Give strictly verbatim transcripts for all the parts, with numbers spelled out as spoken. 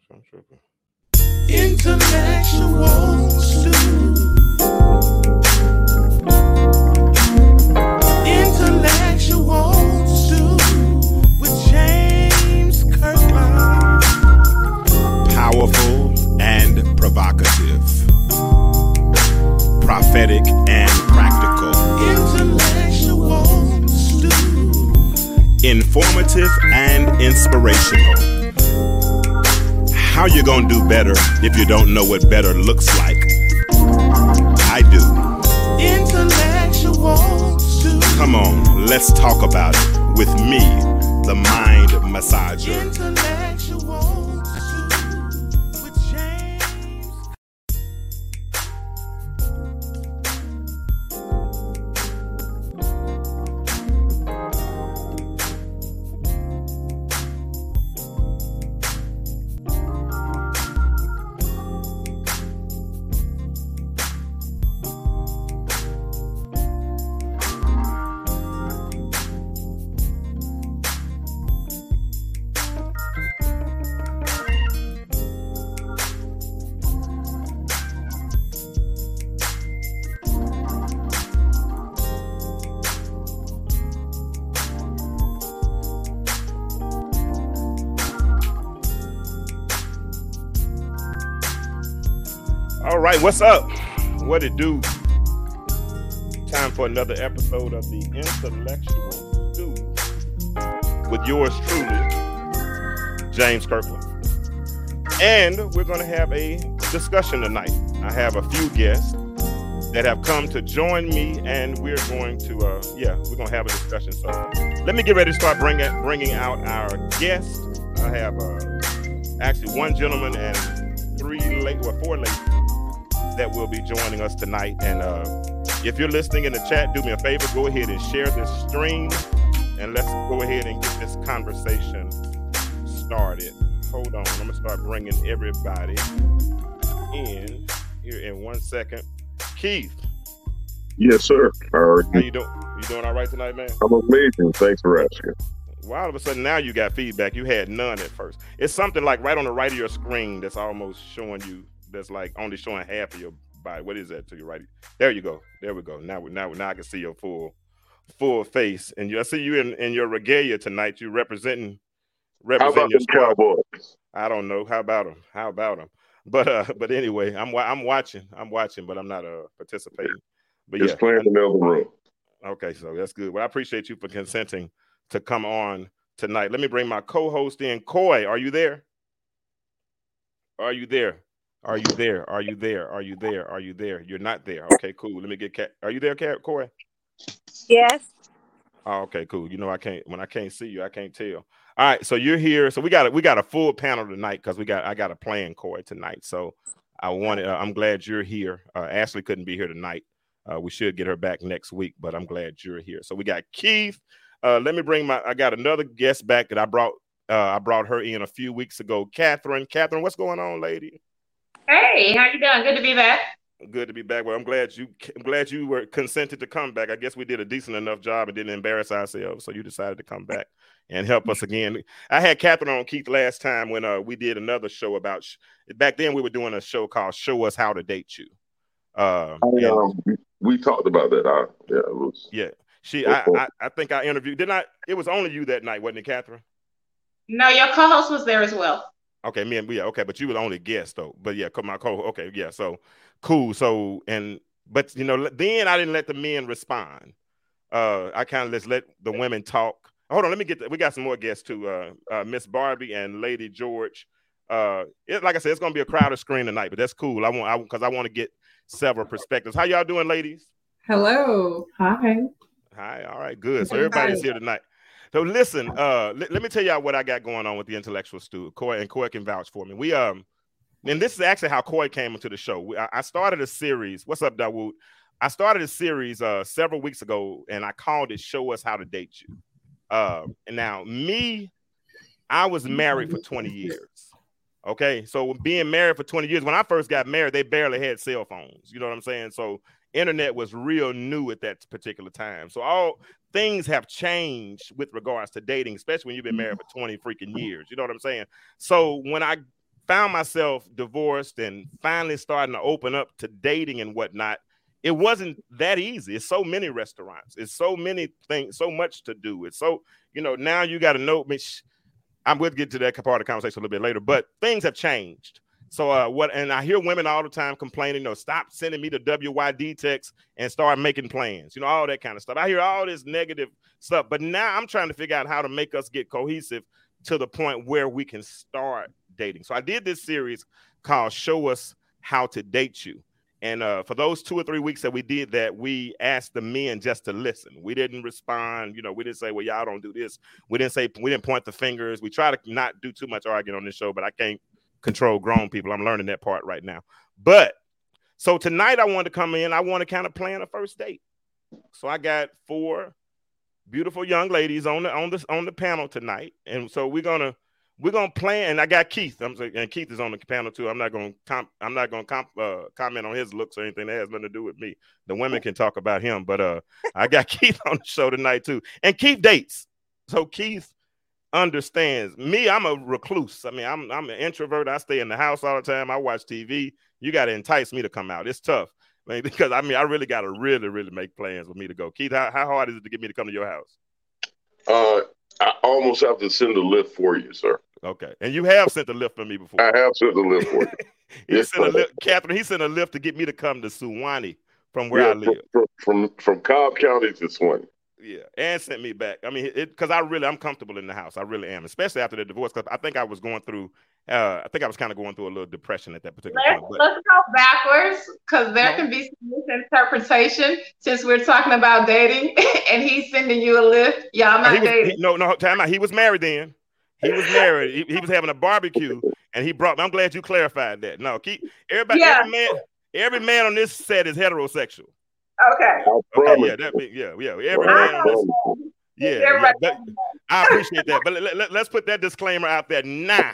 tripping. I'm tripping. Intellectual Stew. Intellectual Stew with James Kirkland. Powerful and provocative. Prophetic and practical. Intellectual Stew. Informative and inspirational. How you gonna do better if you don't know what better looks like? I do. Intellectual Stew. Come on, let's talk about it with me, the mind massager. Intellectual Stew with James. What's up? What it do? Time for another episode of the Intellectual Stew with yours truly, James Kirkland. And we're going to have a discussion tonight. I have a few guests that have come to join me, and we're going to, uh, yeah, we're going to have a discussion. So let me get ready to start bringing bringing out our guests. I have uh, actually one gentleman and three ladies, or four ladies, that will be joining us tonight. And uh, if you're listening in the chat, do me a favor, go ahead and share this stream, and let's go ahead and get this conversation started. Hold on, I'm gonna start bringing everybody in here in one second. Keith. Yes, sir. All right. How you doing? You doing all right tonight, man? I'm amazing. Thanks for asking. Well, all of a sudden now you got feedback. You had none at first. It's something like right on the right of your screen that's almost showing you. That's like only showing half of your body. What is that to your right? There you go. There we go. Now, now, now I can see your full, full face. And you, I see you in, in your regalia tonight. You representing, representing how about your squad. Cowboys? I don't know. How about them? How about them? But, uh, but anyway, I'm, I'm watching. I'm watching, but I'm not uh, participating. But just yeah, playing in the other room. Okay, so that's good. Well, I appreciate you for consenting to come on tonight. Let me bring my co-host in, Coy. Are you there? Are you there? Are you there? Are you there? Are you there? Are you there? You're not there. Okay, cool. Let me get Cat. Are you there, Cat Corey? Yes. Oh, okay, cool. You know, I can't when I can't see you, I can't tell. All right, so you're here. So we got a, we got a full panel tonight because we got I got a plan, Corey, tonight. So I wanted. Uh, I'm glad you're here. Uh, Ashley couldn't be here tonight. Uh, we should get her back next week, but I'm glad you're here. So we got Keith. Uh, let me bring my. I got another guest back that I brought. Uh, I brought her in a few weeks ago. Catherine. Catherine, what's going on, lady? Hey, how you doing? Good to be back. Good to be back. Well, I'm glad you I'm glad you were consented to come back. I guess we did a decent enough job and didn't embarrass ourselves, so you decided to come back and help us again. I had Catherine on, Keith, last time when uh, we did another show about... Sh- back then, we were doing a show called Show Us How to Date You. Uh, I, um, and, we talked about that. I, yeah, it was, yeah. She, I, I, I think I interviewed... Didn't I? It was only you that night, wasn't it, Catherine? No, your co-host was there as well. Okay, me and yeah, okay, but you were the only guest though. But yeah, my co. Okay, yeah, so cool. So and but you know, then I didn't let the men respond. Uh, I kind of just let the women talk. Hold on, let me get. The, we got some more guests too. Uh, uh Miss Barbie and Lady George. Uh, it, like I said, it's gonna be a crowded screen tonight, but that's cool. I want I because I want to get several perspectives. How y'all doing, ladies? Hello. Hi. Hi. All right. Good. So everybody's here tonight. So listen, uh, let, let me tell y'all what I got going on with the Intellectual Stew. Coy and Coy can vouch for me. We um, and this is actually how Coy came into the show. We, I, I started a series. What's up, Dawood? I started a series uh several weeks ago, and I called it "Show Us How to Date You." Uh, and now me, I was married for twenty years. Okay, so being married for twenty years, when I first got married, they barely had cell phones. You know what I'm saying? So internet was real new at that particular time. So all things have changed with regards to dating, especially when you've been married for twenty freaking years. You know what I'm saying? So when I found myself divorced and finally starting to open up to dating and whatnot, it wasn't that easy. It's so many restaurants. It's so many things, so much to do. It's so, you know, now you got to know me. I'm going to get to that part of the conversation a little bit later, but things have changed. So uh, what, and I hear women all the time complaining, you know, stop sending me the W Y D texts and start making plans, you know, all that kind of stuff. I hear all this negative stuff, but now I'm trying to figure out how to make us get cohesive to the point where we can start dating. So I did this series called Show Us How to Date You. And uh, for those two or three weeks that we did that, we asked the men just to listen. We didn't respond. You know, we didn't say, well, y'all don't do this. We didn't say, we didn't point the fingers. We try to not do too much arguing on this show, but I can't control grown people. I'm learning that part right now. But so tonight I wanted to come in. I want to kind of plan a first date. So I got four beautiful young ladies on the on the on the panel tonight. And so we're going to We're gonna plan, and I got Keith. I'm sorry, and Keith is on the panel too. I'm not gonna comp, I'm not gonna comp, uh, comment on his looks or anything. That has nothing to do with me. The women can talk about him, but uh, I got Keith on the show tonight too. And Keith dates, so Keith understands me. I'm a recluse. I mean, I'm I'm an introvert. I stay in the house all the time. I watch T V. You got to entice me to come out. It's tough, I mean, because I mean, I really got to really really make plans for me to go. Keith, how how hard is it to get me to come to your house? Uh, I almost have to send a lift for you, sir. Okay, and you have sent a lift for me before. I have sent a lift for you. he yes. sent a lift, Catherine. He sent a lift to get me to come to Suwanee from where yeah, I live, from, from from Cobb County to Suwanee. Yeah, and sent me back. I mean, it because I really I'm comfortable in the house. I really am, especially after the divorce. Because I think I was going through, uh, I think I was kind of going through a little depression at that particular let's, point. But, let's go backwards because there no. can be some misinterpretation since we're talking about dating, and he's sending you a lift. Yeah, I'm not he was, dating. He, no, no, time out. He was married then. He was married. He, he was having a barbecue, and he brought. I'm glad you clarified that. No, keep everybody. Yeah. Every man, every man on this set is heterosexual. Okay. Okay. Yeah. That. Be, yeah. Yeah. Every man. On this, yeah. yeah that, I appreciate that, but let, let, let's put that disclaimer out there now.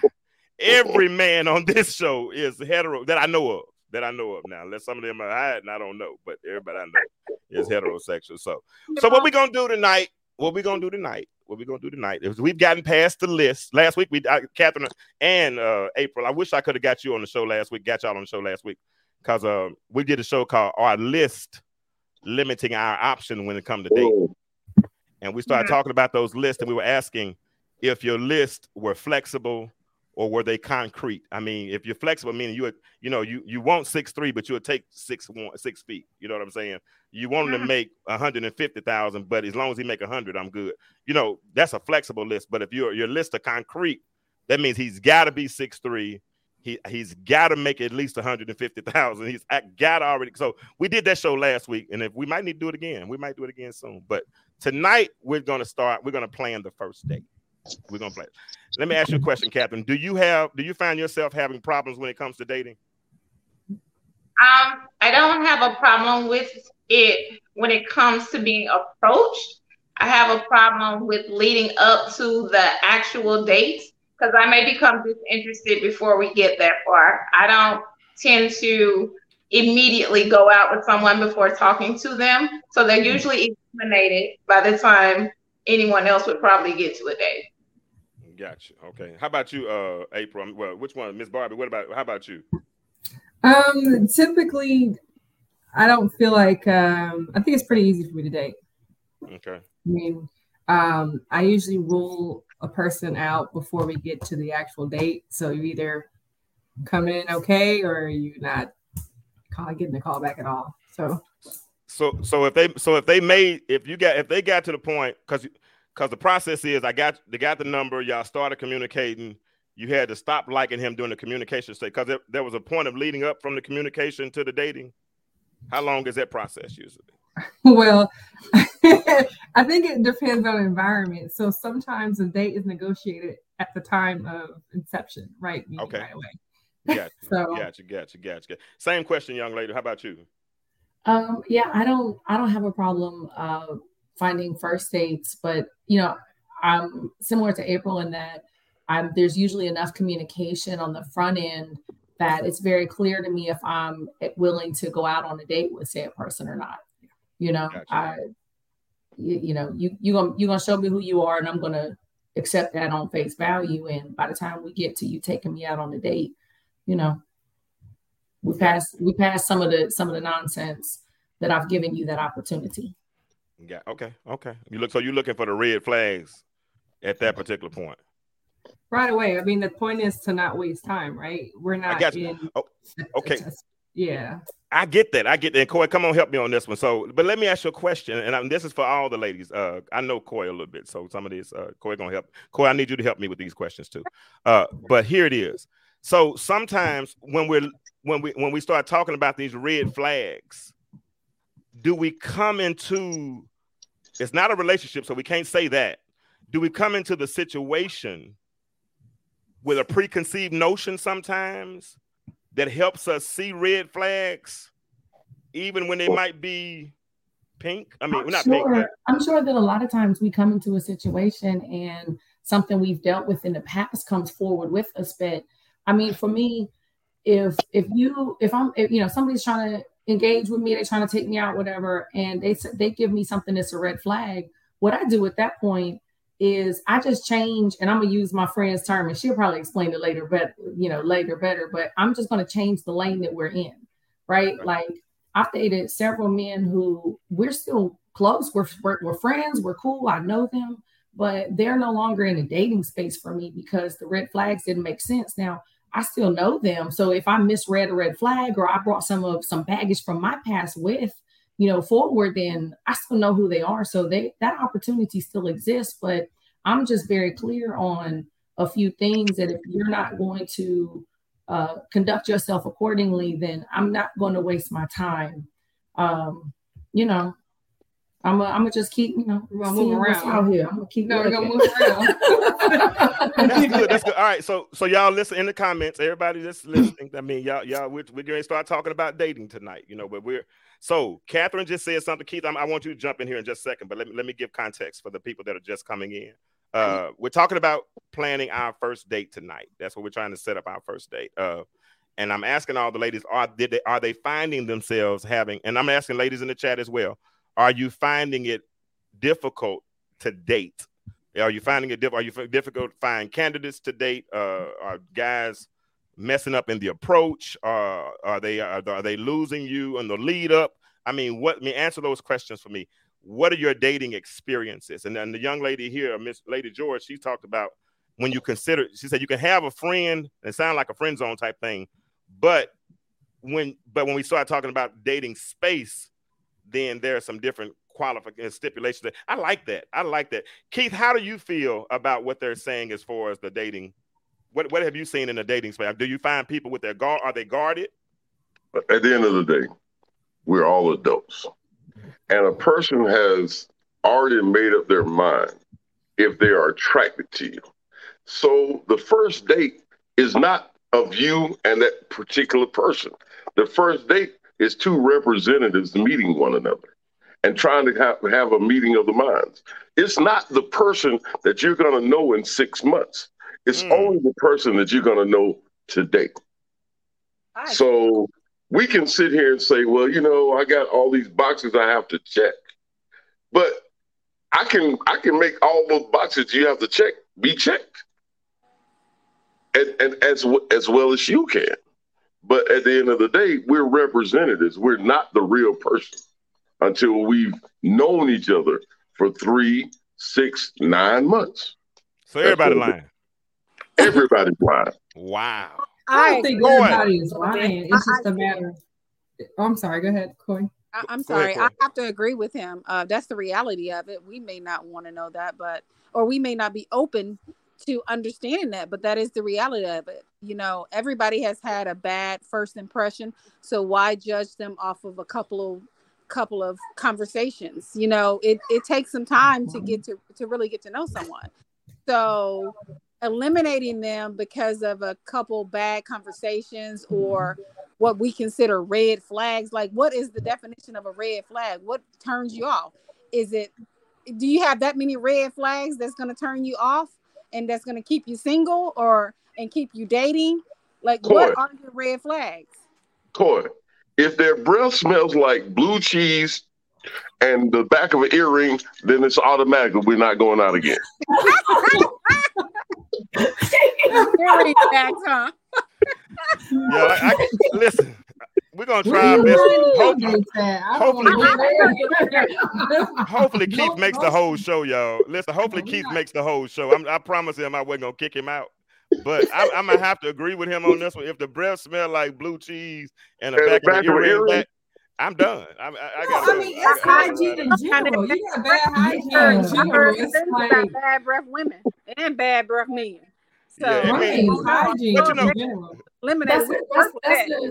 Every man on this show is hetero that I know of. That I know of now. Unless some of them are hiding, I don't know. But everybody I know is heterosexual. So, so what we gonna do tonight? What we gonna do tonight? What we're going to do tonight is we've gotten past the list. Last week, we I, Catherine and uh, April, I wish I could have got you on the show last week, got y'all on the show last week, because uh, we did a show called Our List, Limiting Our Option When It Comes to Date. And we started yeah. talking about those lists, and we were asking if your list were flexible or were they concrete. I mean, if you're flexible, meaning you would, you know, you, you want six three, but you'll take six one, six feet. You know what I'm saying? You want him to make one hundred fifty thousand, but as long as he make one hundred, I'm good. You know, that's a flexible list. But if your your list are concrete, that means he's got to be six three. He he's got to make at least one hundred fifty thousand. He's got to already. So we did that show last week, and if we might need to do it again, we might do it again soon. But tonight we're gonna start. We're gonna plan the first date. We're gonna play it. Let me ask you a question, Catherine. Do you have? Do you find yourself having problems when it comes to dating? Um, I don't have a problem with it when it comes to being approached. I have a problem with leading up to the actual date because I may become disinterested before we get that far. I don't tend to immediately go out with someone before talking to them, so they're usually eliminated by the time anyone else would probably get to a date. Gotcha. Okay. How about you, uh, April? Well, which one, Miss Barbie? What about? How about you? Um, typically, I don't feel like. Um, I think it's pretty easy for me to date. Okay. I mean, um, I usually rule a person out before we get to the actual date. So you either come in okay, or you're not call, getting a call back at all. So. So so if they so if they made if you got if they got to the point because because the process is I got they got the number, y'all started communicating, you had to stop liking him during the communication stage because there, there was a point of leading up from the communication to the dating. How long is that process usually? Well, I think it depends on the environment. So sometimes a date is negotiated at the time of inception, right? Okay. Right away. Gotcha. so, gotcha. Gotcha. Gotcha. Same question, young lady. How about you? Um, yeah, I don't, I don't have a problem, uh, finding first dates, but you know, I'm similar to April in that I'm, there's usually enough communication on the front end that it's very clear to me if I'm willing to go out on a date with say a person or not, you know, gotcha. I, you, you know, you, you gonna, you gonna show me who you are and I'm going to accept that on face value. And by the time we get to you taking me out on a date, you know, we passed we passed some of the some of the nonsense that I've given you that opportunity. Yeah. Okay. Okay. You look. So you're looking for the red flags at that particular point. Right away. I mean, the point is to not waste time, right? We're not. I got you. In, oh, okay. Yeah. I get that. I get that. And Coy, come on, help me on this one. So, but let me ask you a question, and I, this is for all the ladies. Uh, I know Coy a little bit, so some of this, uh, Coy gonna help. Coy, I need you to help me with these questions too. Uh, but here it is. So sometimes when we're when we when we start talking about these red flags, do we come into? It's not a relationship, so we can't say that. Do we come into the situation with a preconceived notion sometimes that helps us see red flags, even when they might be pink? I mean, we're not pink. But... I'm sure that a lot of times we come into a situation and something we've dealt with in the past comes forward with us. But I mean, for me, if if you if I'm if, you know, somebody's trying to engage with me, they're trying to take me out, whatever, and they they give me something that's a red flag. What I do at that point is I just change, and I'm gonna use my friend's term, and she'll probably explain it later, but you know, later better. But I'm just gonna change the lane that we're in, right? right. Like I've dated several men who we're still close, we're, we're we're friends, we're cool, I know them, but they're no longer in the dating space for me because the red flags didn't make sense. Now I still know them, so if I misread a red flag or I brought some of some baggage from my past with, you know, forward, then I still know who they are. So they, that opportunity still exists, but I'm just very clear on a few things that if you're not going to uh, conduct yourself accordingly, then I'm not going to waste my time. Um, you know, I'm going to just keep, you know, we're gonna move around out here. I'm going to keep no, we're gonna move around. That's good. That's good. All right. So, so y'all listen in the comments, everybody that's listening. I mean, y'all, y'all, we're, we're going to start talking about dating tonight, you know, but we're, so Catherine just said something. Keith, I'm, I want you to jump in here in just a second, but let me, let me give context for the people that are just coming in. Uh, we're talking about planning our first date tonight. That's what we're trying to set up, our first date. Uh, and I'm asking all the ladies, are, did they, are they finding themselves having, and I'm asking ladies in the chat as well, are you finding it difficult to date? Are you finding it diff- Are you f- difficult to find candidates to date? Uh, are guys messing up in the approach? Uh, are they are, are they losing you in the lead up? I mean, what? I mean, answer those questions for me. What are your dating experiences? And then the young lady here, Miss Lady George, she talked about when you consider. She said you can have a friend and sound like a friend zone type thing, but when but when we start talking about dating space, then there are some different qualifications, stipulations. I like that. I like that. Keith, how do you feel about what they're saying as far as the dating? What what have you seen in the dating space? Do you find people with their guard? Are they guarded? At the end of the day, we're all adults. And a person has already made up their mind if they are attracted to you. So the first date is not of you and that particular person. The first date is two representatives meeting one another and trying to have, have a meeting of the minds. It's not the person that you're going to know in six months. It's mm. only the person that you're going to know today. Hi. So we can sit here and say, well, you know, I got all these boxes I have to check. But I can I can make all those boxes you have to check be checked. And, and as as well as you can. But at the end of the day, we're representatives. We're not the real person until we've known each other for three, six, nine months. So everybody lying. Everybody's lying. Wow. I don't think everybody is lying. It's just a matter. Oh, I'm sorry. Go ahead, Corey. I, I'm sorry. Ahead, Corey. I have to agree with him. Uh, that's the reality of it. We may not want to know that, but or we may not be open to understanding that, but that is the reality of it. You know, everybody has had a bad first impression, so why judge them off of a couple of couple of conversations? You know, it, it takes some time to get to to really get to know someone. So eliminating them because of a couple bad conversations or what we consider red flags, like what is the definition of a red flag? What turns you off? Is it, do you have that many red flags that's going to turn you off? And that's going to keep you single or and keep you dating? Like, Coy, what are your red flags? Coy, if their breath smells like blue cheese and the back of an earring, then it's automatically we're not going out again. Back, huh? Yeah, I, I can, listen, we're going to try our best. Hopefully, hopefully, hopefully, hopefully Keith makes the whole show, y'all. Listen, hopefully Keith makes the whole show. I'm, I promise him I wasn't going to kick him out. But I, I'm going to have to agree with him on this one. If the breath smell like blue cheese and a back, back of your ear, back, I'm done. I, I, I, no, gotta, I mean, it's I, hygiene in general. You got bad hygiene in general. It's like bad breath women and bad breath men. So, yeah, I mean, it's hygiene. But you know, that's, that's, that's, that's a,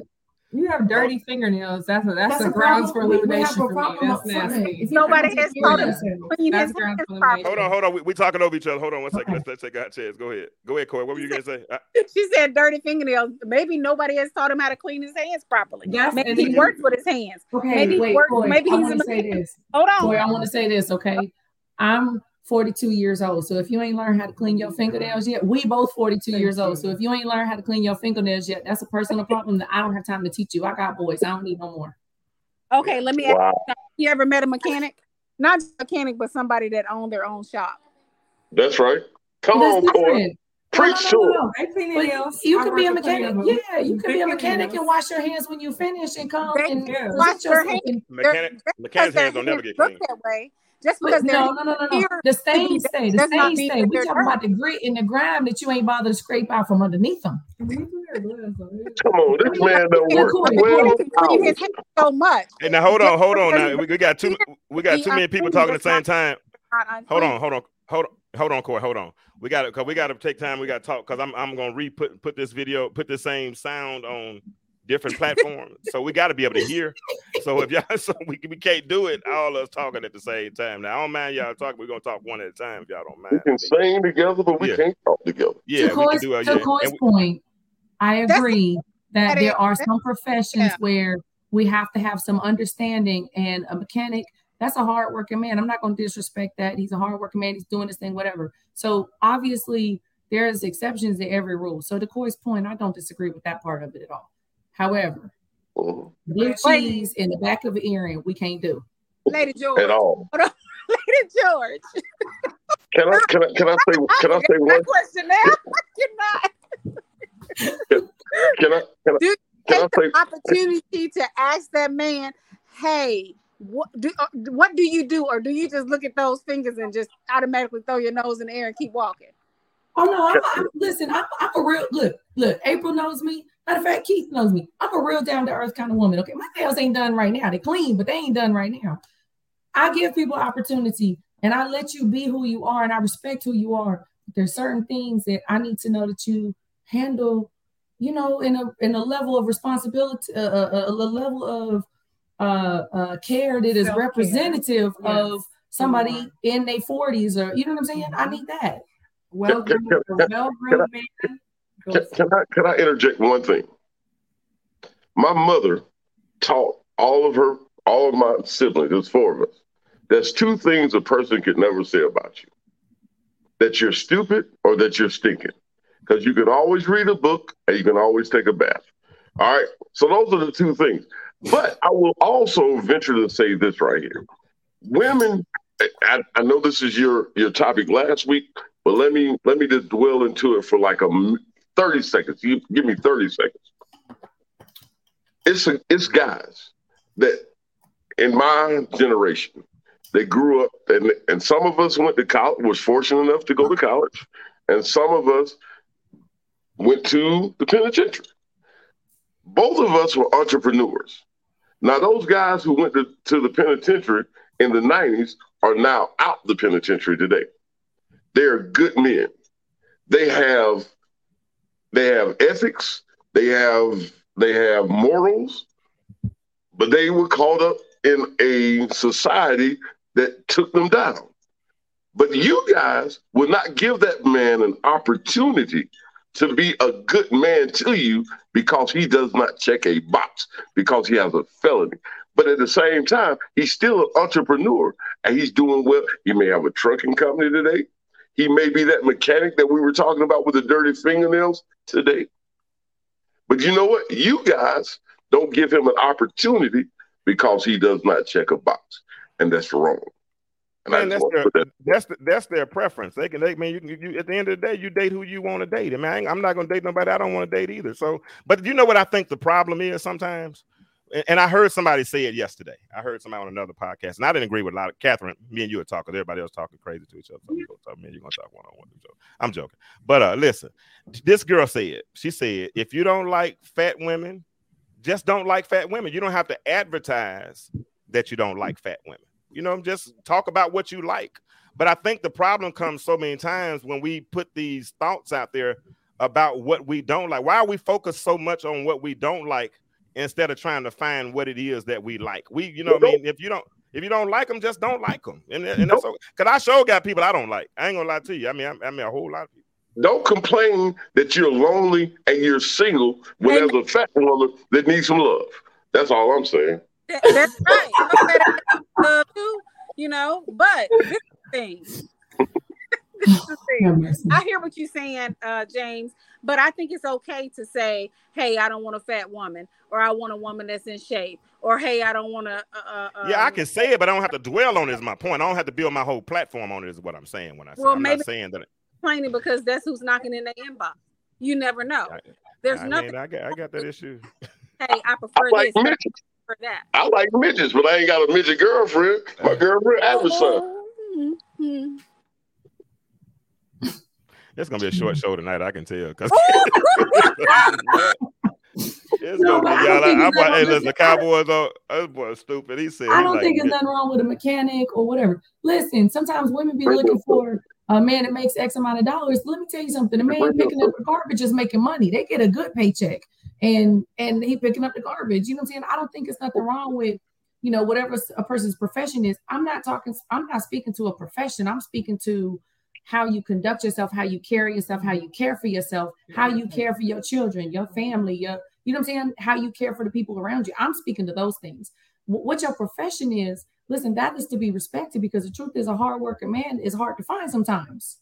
you have dirty fingernails. That's a, that's, that's a grounds for elimination for me. That's nasty. If nobody has told him to clean his hands properly. Hold on, hold on. We're we talking over each other. Hold on one second. Okay. Let's, let's take our chance. Go ahead. Go ahead, Corey. What were you going to say? I- she said dirty fingernails. Maybe nobody has taught him how to clean his hands properly. Yes, maybe he is. Works with his hands. Okay, maybe wait, he works, Corey, maybe I he's in the Hold on. Corey, I want to say this, okay? I'm forty-two years old. So if you ain't learned how to clean your fingernails yet, we both forty-two years old. So if you ain't learned how to clean your fingernails yet, that's a personal problem that I don't have time to teach you. I got boys. I don't need no more. Okay, let me ask wow. you, you ever met a mechanic? Not just a mechanic, but somebody that owned their own shop. That's right. Come that's on, Corey. Preach no, no, no, no. to them. You can be a mechanic. Yeah, you can be a mechanic and wash your hands when you finish and come they, and yeah. wash your hands. Mechanic, mechanic's hands don't never get clean. That way. Just because but no, no, no, no, no. The stains stay. The stains stay. We're talking about the grit and the grime that you ain't bothered to scrape out from underneath them. Come on, this man don't work. Well, his hands so much. And now hold on, hold on. Now we, we got two. We got too many people talking at the same time. Hold on, hold on, hold on, hold on, Corey, hold on. We got to, we got to take time. We got to talk because I'm, I'm gonna re put put this video, put the same sound on different platforms, so we got to be able to hear. So if y'all, so we, we can't do it all us talking at the same time. Now I don't mind y'all talking. We're gonna talk one at a time. If y'all don't mind, we can sing together, but we yeah. can't talk together. Yeah, to Coy's to yeah. point, we, I agree that, that there are some professions yeah. where we have to have some understanding. And a mechanic, that's a hardworking man. I'm not gonna disrespect that. He's a hardworking man. He's doing his thing, whatever. So obviously, there's exceptions to every rule. So to Coy's point, I don't disagree with that part of it at all. However, blue cheese in the back of an earring, we can't do. Lady George. At all. Lady George. Can I, can I, can I say, can I, I say one question now? I cannot. Can, can I, can I, do you can take I the say, opportunity to ask that man, hey, what do, uh, what do you do? Or do you just look at those fingers and just automatically throw your nose in the air and keep walking? Oh, no. I'm, I'm, listen, I'm, I'm a real, look, look, April knows me. Matter of fact, Keith knows me. I'm a real down-to-earth kind of woman, okay? My nails ain't done right now. They clean, but they ain't done right now. I give people opportunity, and I let you be who you are, and I respect who you are. There's certain things that I need to know that you handle, you know, in a in a level of responsibility, uh, a, a level of uh, uh, care that is self-care. Representative yes. of somebody mm-hmm. in their forties, or you know what I'm saying? Mm-hmm. I need that. Well-groomed, well-groomed man. Can, can I can I interject one thing? My mother taught all of her, all of my siblings, there's four of us. There's two things a person could never say about you. That you're stupid or that you're stinking. Because you can always read a book and you can always take a bath. All right. So those are the two things. But I will also venture to say this right here. Women, I, I know this is your, your topic last week, but let me let me just dwell into it for like a thirty seconds. You give me thirty seconds. It's a, it's guys that in my generation, they grew up and, and some of us went to college, was fortunate enough to go to college. And some of us went to the penitentiary. Both of us were entrepreneurs. Now, those guys who went to, to the penitentiary in the nineties are now out the penitentiary today. They're good men. They have They have ethics, they have they have morals, but they were caught up in a society that took them down. But you guys will not give that man an opportunity to be a good man to you because he does not check a box, because he has a felony. But at the same time, he's still an entrepreneur and he's doing well. He may have a trucking company today. He may be that mechanic that we were talking about with the dirty fingernails today. But you know what? You guys don't give him an opportunity because he does not check a box. And that's wrong. And man, that's their, that. that's the, that's their preference. They can, they man, you can, you, at the end of the day, you date who you want to date. I mean, I'm not going to date nobody I don't want to date either. So, but you know what I think the problem is sometimes, and, and I heard somebody say it yesterday. I heard somebody on another podcast, and I didn't agree with a lot of Catherine. Me and you are talking. Everybody else talking crazy to each other. So talk, man, you're going to talk one on one. I'm joking, but uh, listen, this girl said, she said, if you don't like fat women, just don't like fat women. You don't have to advertise that you don't like fat women. You know, just talk about what you like. But I think the problem comes so many times when we put these thoughts out there about what we don't like. Why are we focused so much on what we don't like instead of trying to find what it is that we like? We, you know what I mean? If you don't, if you don't like them, just don't like them. And, and that's okay. Because I sure got people I don't like. I ain't gonna lie to you. I mean, I, I mean, a whole lot of people. Don't complain that you're lonely and you're single when hey, there's a fat woman that needs some love. That's all I'm saying. That's right. Okay, that's love too, you know, but this is the thing. This is the thing. I hear what you're saying, uh, James, but I think it's okay to say, hey, I don't want a fat woman, or I want a woman that's in shape, or hey, I don't want to. Uh, uh, yeah, I can say it, but I don't have to dwell on it is my point. I don't have to build my whole platform on it is what I'm saying when I say well, I'm maybe not saying that. It- complaining because that's who's knocking in the inbox. You never know. There's I nothing. Mean, I got I got that issue. Hey, I prefer I like this for that. I like midgets, but I ain't got a midget girlfriend. My girlfriend Addison. Mm-hmm. It's gonna be a short show tonight. I can tell. Cause it's no, gonna be y'all. I, I, I, hey, listen, the Cowboys are this boy stupid. He said I don't think there's nothing wrong with a mechanic or whatever. Listen, sometimes women be looking for. A man that makes X amount of dollars. Let me tell you something. The man picking up the garbage is making money. They get a good paycheck, and and he picking up the garbage. You know what I'm saying? I don't think it's nothing wrong with, you know, whatever a person's profession is. I'm not talking. I'm not speaking to a profession. I'm speaking to how you conduct yourself, how you carry yourself, how you care for yourself, how you care for your children, your family, your you know what I'm saying? How you care for the people around you. I'm speaking to those things. What your profession is. Listen, that is to be respected because the truth is a hard working man is hard to find sometimes.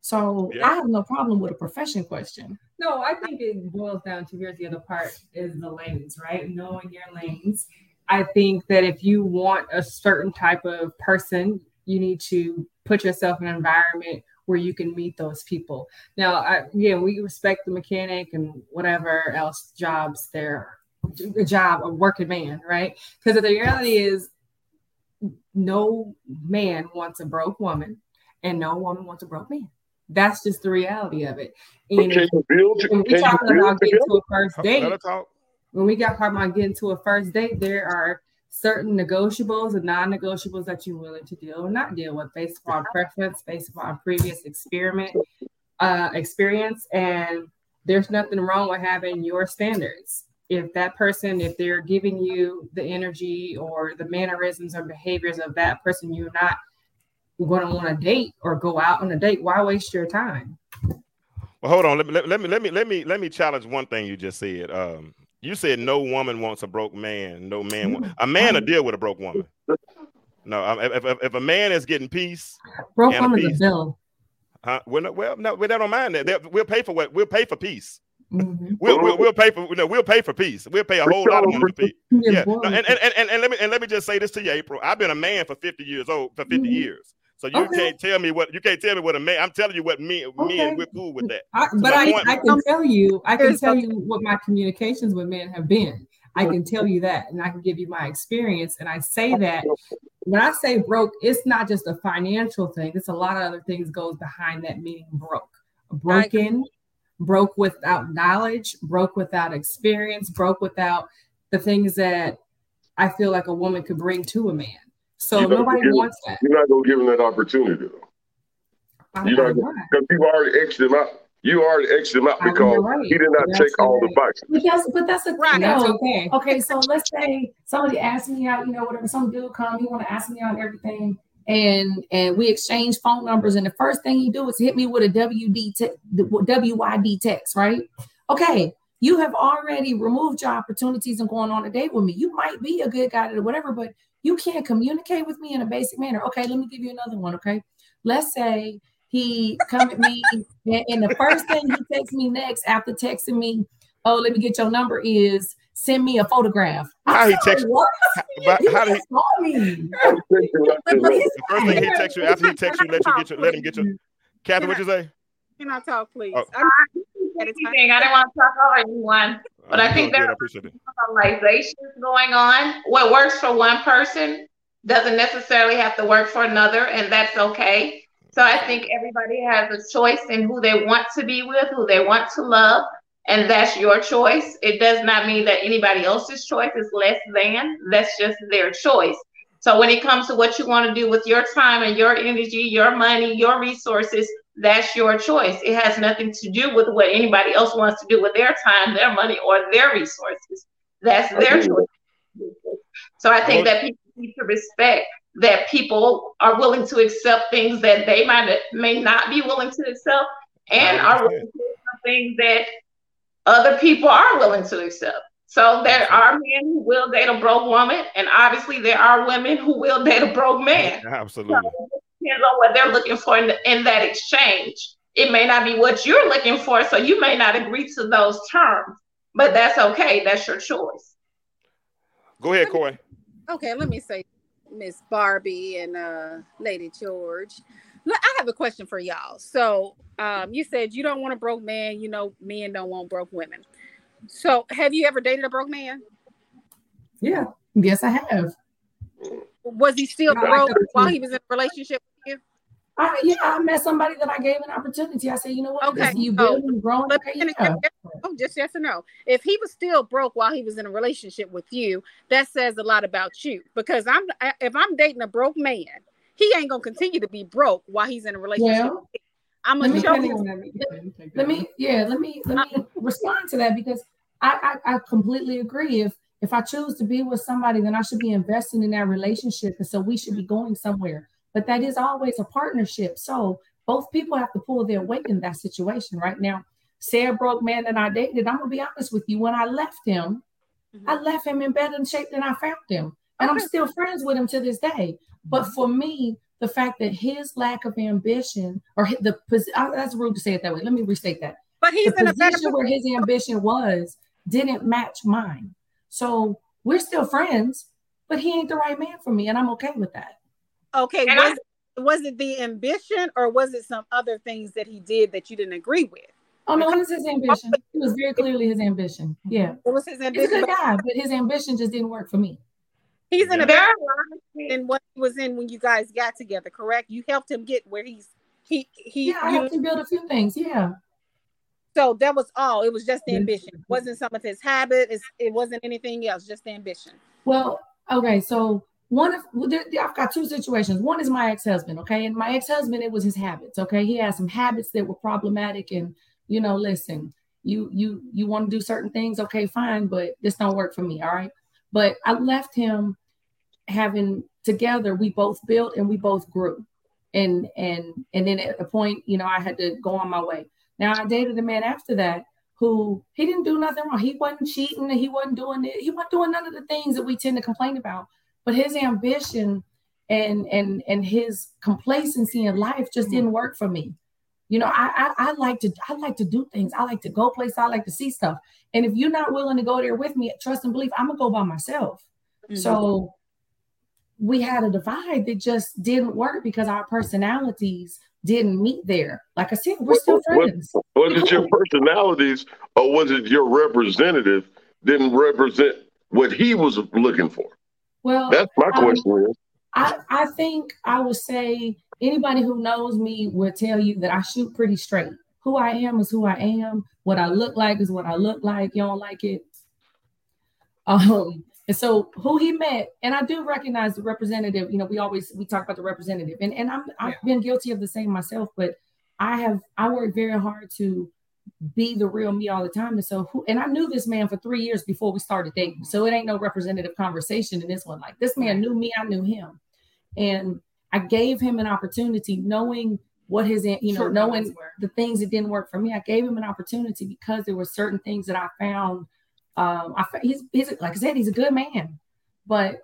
So yeah. I have no problem with a profession question. No, I think it boils down to here's the other part is the lanes, right? Knowing your lanes. I think that if you want a certain type of person, you need to put yourself in an environment where you can meet those people. Now, I, yeah, we respect the mechanic and whatever else jobs there, a job, a working man, right? Because the reality is, no man wants a broke woman, and no woman wants a broke man. That's just the reality of it. And can you build, when we talk about getting to a first date, when we got talking about getting to a first date, there are certain negotiables and non-negotiables that you're willing to deal or not deal with based upon preference, based upon previous experiment, uh, experience, and there's nothing wrong with having your standards. If that person, if they're giving you the energy or the mannerisms or behaviors of that person, you're not going to want to date or go out on a date. Why waste your time? Well, hold on. Let me let me let me let me let me challenge one thing you just said. Um, you said no woman wants a broke man. No man, wa- a man will deal with a broke woman. No, if if, if a man is getting peace, broke woman is a bill. Huh? Well, no, well, no, we don't mind that. They're, we'll pay for what we'll pay for peace. Mm-hmm. We'll, we'll we'll pay for no, we'll pay for peace. We'll pay a whole lot of money for peace. Yeah, no, and, and, and, and, and let me and let me just say this to you, April. I've been a man for fifty years old for fifty mm-hmm. years, so you okay. can't tell me what you can't tell me what a man. I'm telling you what men okay. men we're cool with that. I, but I, I can tell you I can tell you what my communications with men have been. I can tell you that, and I can give you my experience. And I say that when I say broke, it's not just a financial thing. It's a lot of other things goes behind that meaning broke, broken. Broke without knowledge, broke without experience, broke without the things that I feel like a woman could bring to a man. So nobody give, wants that. You're not going to give them that opportunity, though. You're not because you've already X'd him out. You already X'd him out because right. he did not take all the boxes. But that's, but that's a right. No. That's okay. Okay, so let's say somebody asks me out, you know, whatever, some dude come, he want to ask me out and everything. And and we exchange phone numbers, and the first thing he do is hit me with a W D te- W Y D text, right? Okay, you have already removed your opportunities and going on a date with me. You might be a good guy or whatever, but you can't communicate with me in a basic manner. Okay, let me give you another one, okay? Let's say he come at me, and, and the first thing he texts me next after texting me, oh, let me get your number is send me a photograph. How he texts you? But how did he call me? The first thing he texts you after he texts you, let you get your, let him get your. Catherine, what you say? Can I talk, please? Oh. I, I didn't want to talk over anyone, but I, I think there's personalizations going on. What works for one person doesn't necessarily have to work for another, and that's okay. So I think everybody has a choice in who they want to be with, who they want to love, and that's your choice. It does not mean that anybody else's choice is less than. That's just their choice. So when it comes to what you want to do with your time and your energy, your money, your resources, that's your choice. It has nothing to do with what anybody else wants to do with their time, their money, or their resources. That's their choice. So I think that people need to respect that people are willing to accept things that they might may not be willing to accept, and are willing to accept things that other people are willing to accept. So there are men who will date a broke woman, and obviously there are women who will date a broke man. Absolutely. So it depends on what they're looking for in, the, in that exchange. It may not be what you're looking for, so you may not agree to those terms, but that's okay. That's your choice. Go ahead, Corey. Okay, let me say Miss Barbie and uh, Lady George. Look, I have a question for y'all. So um, you said you don't want a broke man. You know, men don't want broke women. So have you ever dated a broke man? Yeah. Yes, I have. Was he still no, broke while he was in a relationship with you? I, yeah, I met somebody that I gave an opportunity. I said, you know what? Okay. You build and grow. Oh, just yes or no. If he was still broke while he was in a relationship with you, that says a lot about you. Because I'm, if I'm dating a broke man, he ain't going to continue to be broke while he's in a relationship well, with you. I'm let, me show you. Let, let me, yeah, let me, let me respond to that because I, I, I completely agree. If if I choose to be with somebody, then I should be investing in that relationship, and so we should be going somewhere. But that is always a partnership. So both people have to pull their weight in that situation. Right now, said broke man that I dated, I'm gonna be honest with you. When I left him, mm-hmm. I left him in better shape than I found him, and okay. I'm still friends with him to this day. But for me, the fact that his lack of ambition, or the that's rude to say it that way. Let me restate that. But he's the in a better position where his ambition was didn't match mine. So we're still friends, but he ain't the right man for me, and I'm okay with that. Okay, was, I, was it the ambition, or was it some other things that he did that you didn't agree with? Oh no, it was his ambition. It was very clearly his ambition. Yeah, it was his ambition. He's a good guy, but his ambition just didn't work for me. He's in yeah. a better line than what he was in when you guys got together, correct? You helped him get where he's he he. Yeah, I helped him build a few things. Yeah. So that was all. It was just the ambition. It wasn't some of his habit. It's, it wasn't anything else. Just the ambition. Well, okay. So one of I've got two situations. One is my ex-husband. Okay, and my ex-husband, it was his habits. Okay, he had some habits that were problematic. And you know, listen, you you you want to do certain things. Okay, fine, but this don't work for me. All right. But I left him having together. We both built and we both grew, and and and then at a point, you know, I had to go on my way. Now, I dated a man after that who he didn't do nothing wrong. He wasn't cheating. He wasn't doing it. He wasn't doing none of the things that we tend to complain about. But his ambition and and and his complacency in life just didn't work for me. You know, I, I I like to I like to do things. I like to go places. I like to see stuff. And if you're not willing to go there with me, trust and believe, I'm gonna go by myself. Mm-hmm. So we had a divide that just didn't work because our personalities didn't meet there. Like I said, we're still friends. Was, was it your personalities, or was it your representative didn't represent what he was looking for? Well, that's my um, question. I, I think I would say anybody who knows me will tell you that I shoot pretty straight. Who I am is who I am. What I look like is what I look like. You don't like it. Um, and so who he met, and I do recognize the representative. You know, we always, we talk about the representative, and, and I'm, I've yeah. been guilty of the same myself, but I have, I work very hard to be the real me all the time. And so who, and I knew this man for three years before we started dating. So it ain't no representative conversation in this one. Like, this man knew me, I knew him. And I gave him an opportunity, knowing what his, you know, sure, knowing the things that didn't work for me. I gave him an opportunity because there were certain things that I found. Um, I he's, he's like I said, he's a good man, but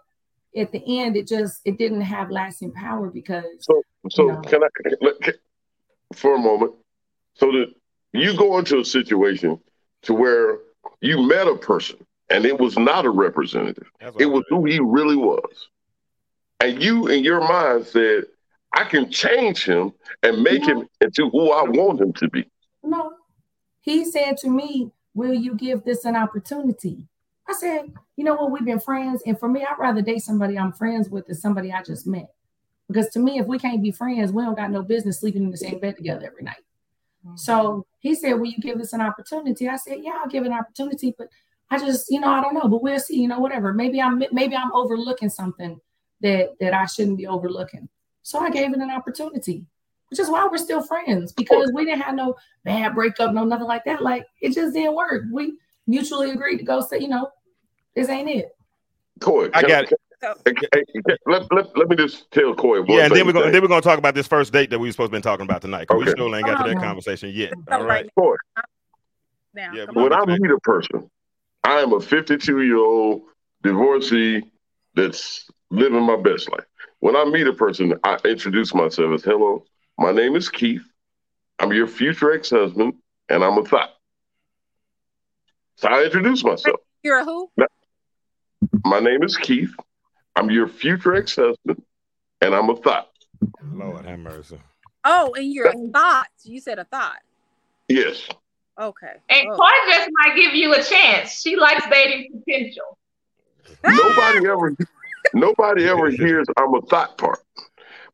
at the end, it just it didn't have lasting power because. So, so you know, can I can, for a moment? So that you go into a situation to where you met a person And it was not a representative. It was who he really was. And you, in your mind, said, I can change him and make no. him into who I want him to be. No. He said to me, will you give this an opportunity? I said, you know what? We've been friends. And for me, I'd rather date somebody I'm friends with than somebody I just met. Because to me, if we can't be friends, we don't got no business sleeping in the same bed together every night. Mm-hmm. So he said, will you give us an opportunity? I said, yeah, I'll give it an opportunity. But I just, you know, I don't know. But we'll see, you know, whatever. Maybe I'm maybe I'm overlooking something that, that I shouldn't be overlooking. So I gave it an opportunity, which is why we're still friends, because we didn't have no bad breakup, no nothing like that. Like, it just didn't work. We mutually agreed to go say, you know, this ain't it. Coy, I got it. Let, let, let me just tell Coy. One yeah, and then we're gonna then we're gonna talk about this first date that we were supposed to be talking about tonight. Okay. We still ain't got to that conversation yet. All right, Coy. Now, yeah, when I meet a person, I am a fifty-two year old divorcee that's living my best life. When I meet a person, I introduce myself as, hello, my name is Keith. I'm your future ex-husband, and I'm a thot. So I introduce myself. You're a who? Now, my name is Keith. I'm your future ex-husband, and I'm a thot. Lord have mercy. Oh, and you're a thot. You said a thot. Yes. Okay. And oh. Coy just might give you a chance. She likes dating potential. Nobody ever nobody ever hears I'm a thot part.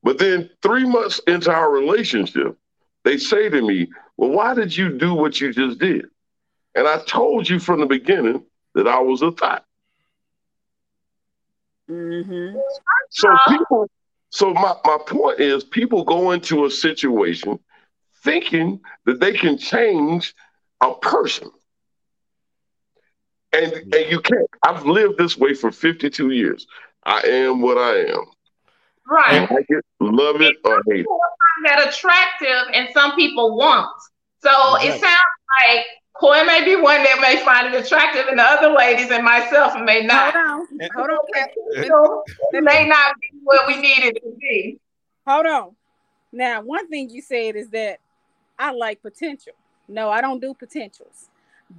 But then three months into our relationship, they say to me, well, why did you do what you just did? And I told you from the beginning that I was a thot. Mm-hmm. So people, so my, my point is, people go into a situation thinking that they can change a person, and and you can't. I've lived this way for fifty-two years. I am what I am. Right. I like it, love it, or hate it. That attractive, and some people won't. So right. It sounds like Coy may be one that may find it attractive, and the other ladies and myself may not. Hold on. Hold on. It may not be what we needed to be. Hold on. Now, one thing you said is that I like potential. No, I don't do potentials.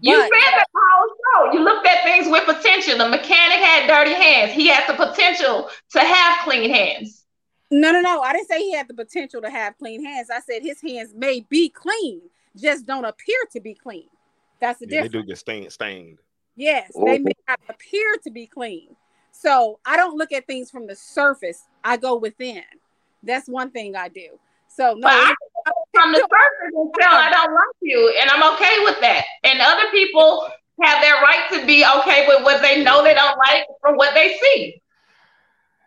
You but, said that all show. You looked at things with potential. The mechanic had dirty hands. He had the potential to have clean hands. No, no, no. I didn't say he had the potential to have clean hands. I said his hands may be clean, just don't appear to be clean. That's the yeah, difference. They do get stained. stained. Yes, oh. They may not appear to be clean. So I don't look at things from the surface. I go within. That's one thing I do. So no, I, from the surface and tell I don't like you, and I'm okay with that. And other people have their right to be okay with what they know they don't like from what they see.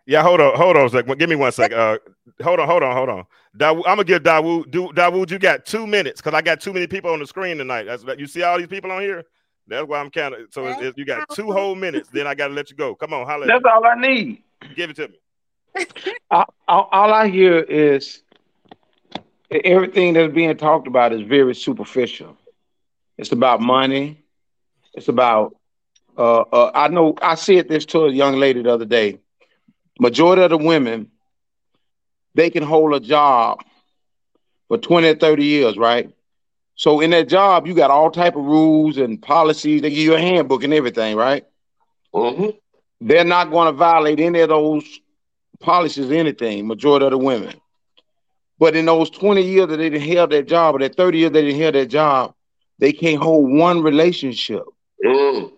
Yeah, hold on, hold on a second. Give me one second. Uh, hold on, hold on, hold on. Dawood, I'm gonna give Dawood. Do Dawood, you got two minutes because I got too many people on the screen tonight. That's you see all these people on here. That's why I'm counting. So it's, it's, you got two whole minutes. Then I gotta let you go. Come on, holla. That's all I need. Give it to me. all, all, all I hear is everything that's being talked about is very superficial. It's about money. It's about uh, uh, I know I said this to a young lady the other day. Majority of the women, they can hold a job for twenty, thirty years, right? So in that job, you got all type of rules and policies. They give you a handbook and everything, right? Mm-hmm. They're not going to violate any of those policies, anything, majority of the women. But in those twenty years that they didn't have that job, or that thirty years they didn't have that job, they can't hold one relationship mm.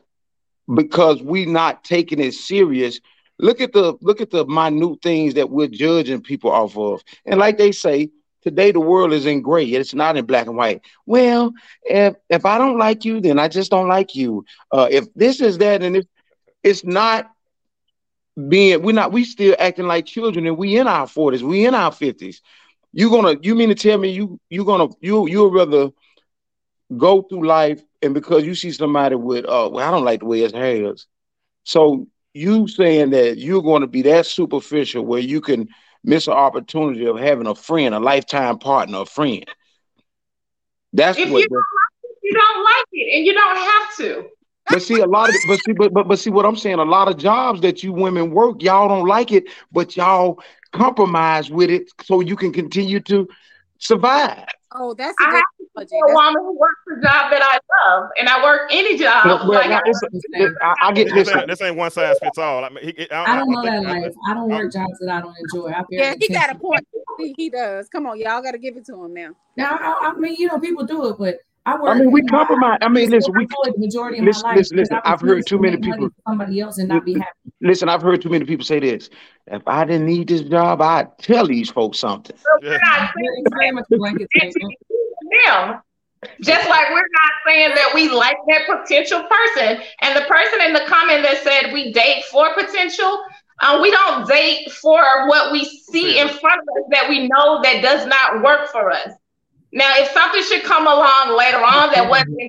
because we're not taking it serious. Look at the look at the minute things that we're judging people off of. And like they say, today the world is in gray. It's not in black and white. Well, if if I don't like you, then I just don't like you. Uh, if this is that, and if it's not being, we're not, we still acting like children, and we in our forties, we in our fifties. You gonna, you mean to tell me you you gonna you you'd rather go through life and because you see somebody with uh well I don't like the way his hair is, so. You saying that you're going to be that superficial where you can miss an opportunity of having a friend, a lifetime partner, a friend. That's if what you, the, don't like it, you don't like it, and you don't have to. But see, a lot of but see, but, but but see what I'm saying. A lot of jobs that you women work, y'all don't like it, but y'all compromise with it so you can continue to survive. Oh, that's a I good have to be a woman who works the job that I love, and I work any job. No, well, like no, it's, it's, it's, I, I get this. This ain't one size fits all. I, mean, he, I, I don't I, know I that life. I, I don't work I, jobs that I don't enjoy. I yeah, he got a point. He, he does. Come on, y'all got to give it to him now. Now, I, I mean, you know, people do it, but I work. I mean, we compromise. I mean, listen, we the majority of listen, my life. Listen, listen. I've heard too many people. Somebody else and not be happy. Listen, I've heard too many people say this. If I didn't need this job, I'd tell these folks something. Yeah. Them. Just like we're not saying that we like that potential person. And the person in the comment that said we date for potential, um, we don't date for what we see in front of us that we know that does not work for us. Now, if something should come along later on that wasn't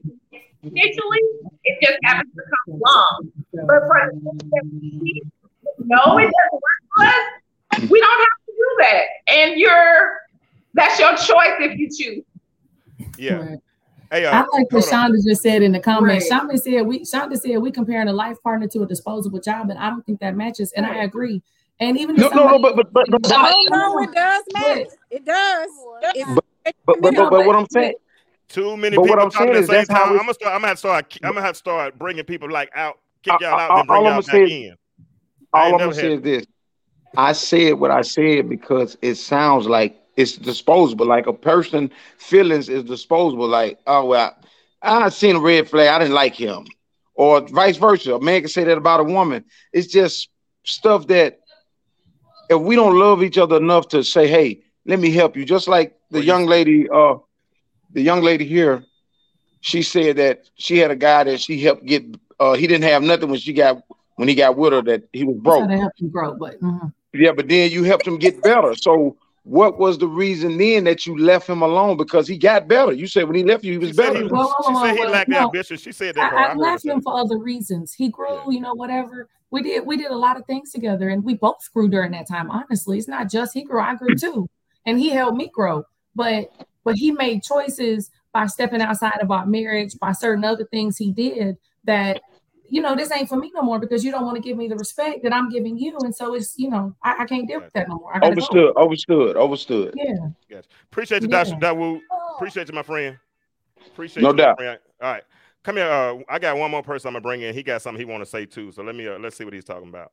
initially, it just happens to come along. But for the things that we know it doesn't work for us, we don't have to do that. And you're that's your choice if you choose. Yeah. Right. Hey, uh, I like what Shonda on. just said in the comments. Right. Shonda said we Shonda said we comparing a life partner to a disposable job, and I don't think that matches, and I agree. And even no, somebody, no, no, but but but, but no, no, it does match. It does. But but, but, but, but, but what I'm saying. Too many but people what talking at the same time. I'm gonna start. I'm gonna have to start. I'm gonna have to start bringing people like out, kick y'all out, I, and bring y'all back said, in. All I'm gonna say is this: I said what I said because it sounds like it's disposable. Like a person's feelings is disposable. Like, oh, well, I, I seen a red flag. I didn't like him. Or vice versa. A man can say that about a woman. It's just stuff that if we don't love each other enough to say, hey, let me help you. Just like the young lady, uh, the young lady here, she said that she had a guy that she helped get. Uh, he didn't have nothing when she got when he got with her, that he was broke. They helped him grow, but mm-hmm. Yeah, but then you helped him get better. So what was the reason then that you left him alone? Because he got better. You said when he left you, he was she better. He, well, she well, said he well, lacked no, ambition. She said that. I, I, I left him that. for other reasons. He grew, yeah. you know, whatever. We did we did a lot of things together, and we both grew during that time. Honestly, it's not just he grew, I grew too. And he helped me grow. But but he made choices by stepping outside of our marriage, by certain other things he did that, you know, this ain't for me no more because you don't want to give me the respect that I'm giving you. And so it's, you know, I, I can't deal with that no more. Overstood, go. overstood, overstood. Yeah. Gotcha. Appreciate you, yeah. Doctor Dawood. Appreciate you, my friend. Appreciate no you. No doubt. Friend. All right. Come here. Uh, I got one more person I'm going to bring in. He got something he want to say too. So let me, uh, let's see what he's talking about.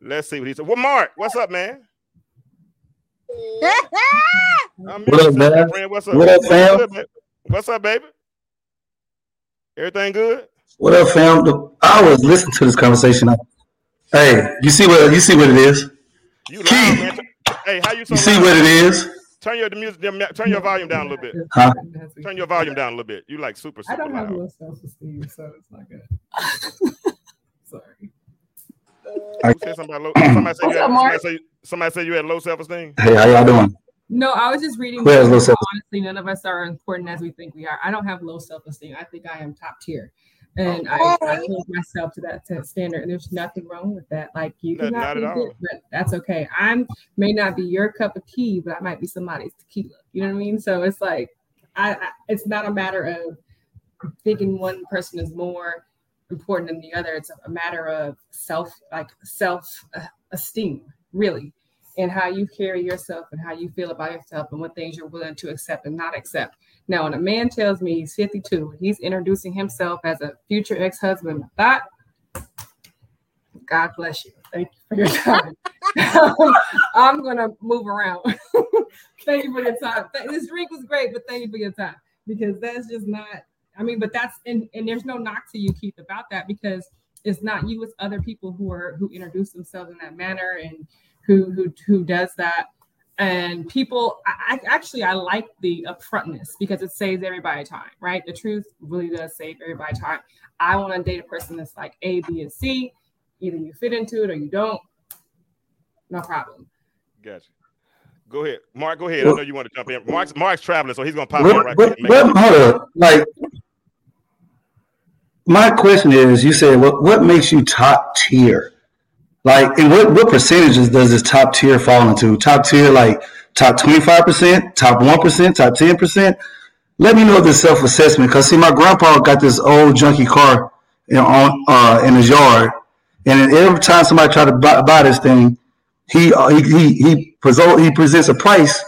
Let's see what he's talking about. Well, Mark, what's up, man? What up, man? Friend. What's up, what up, fam? What's up, what's up, baby? Everything good? What up, fam? I was listening to this conversation. Hey, you see what you see what it is. You Keith, loud, hey, how you? So you see loud? What it is. Turn your the music. Turn your volume down a little bit. Huh? Turn your volume down a little bit. You like super super I don't loud. Have low self-esteem, so it's not good. Sorry. Uh, okay. somebody, low, somebody, say you had, somebody, say, somebody say you had low self-esteem. Hey, how y'all doing? No, I was just reading. Where's low self-esteem? Honestly, none of us are as important as we think we are. I don't have low self-esteem. I think I am top tier. And I, I hold myself to that t- standard. And there's nothing wrong with that. Like you no, not at all. It, but that's okay. I may not be your cup of tea, but I might be somebody's tequila. You know what I mean? So it's like, I, I it's not a matter of thinking one person is more important than the other. It's a matter of self, like self uh, esteem, really, and how you carry yourself and how you feel about yourself and what things you're willing to accept and not accept. Now, when a man tells me he's fifty-two, he's introducing himself as a future ex-husband. That, God bless you. Thank you for your time. I'm going to move around. Thank you for your time. This drink was great, but thank you for your time. Because that's just not, I mean, but that's, and, and there's no knock to you, Keith, about that. Because it's not you, it's other people who are, who introduce themselves in that manner and who, who, who does that. And people, I, I actually, I like the upfrontness because it saves everybody time, right? The truth really does save everybody time. I want to date a person that's like A, B, and C. Either you fit into it or you don't. No problem. Gotcha. Go ahead. Mark, go ahead. Well, I know you want to jump in. Mark's, Mark's traveling, so he's going to pop well, in right well, here. Well, hold up. Like, my question is, you said, what, what makes you top tier? Like, and what, what percentages does this top tier fall into? Top tier, like top twenty-five percent, top one percent, top ten percent? Let me know this self-assessment. Because, see, my grandpa got this old junky car in, on, uh, in his yard. And every time somebody tried to buy, buy this thing, he, uh, he, he, he, presents, he presents a price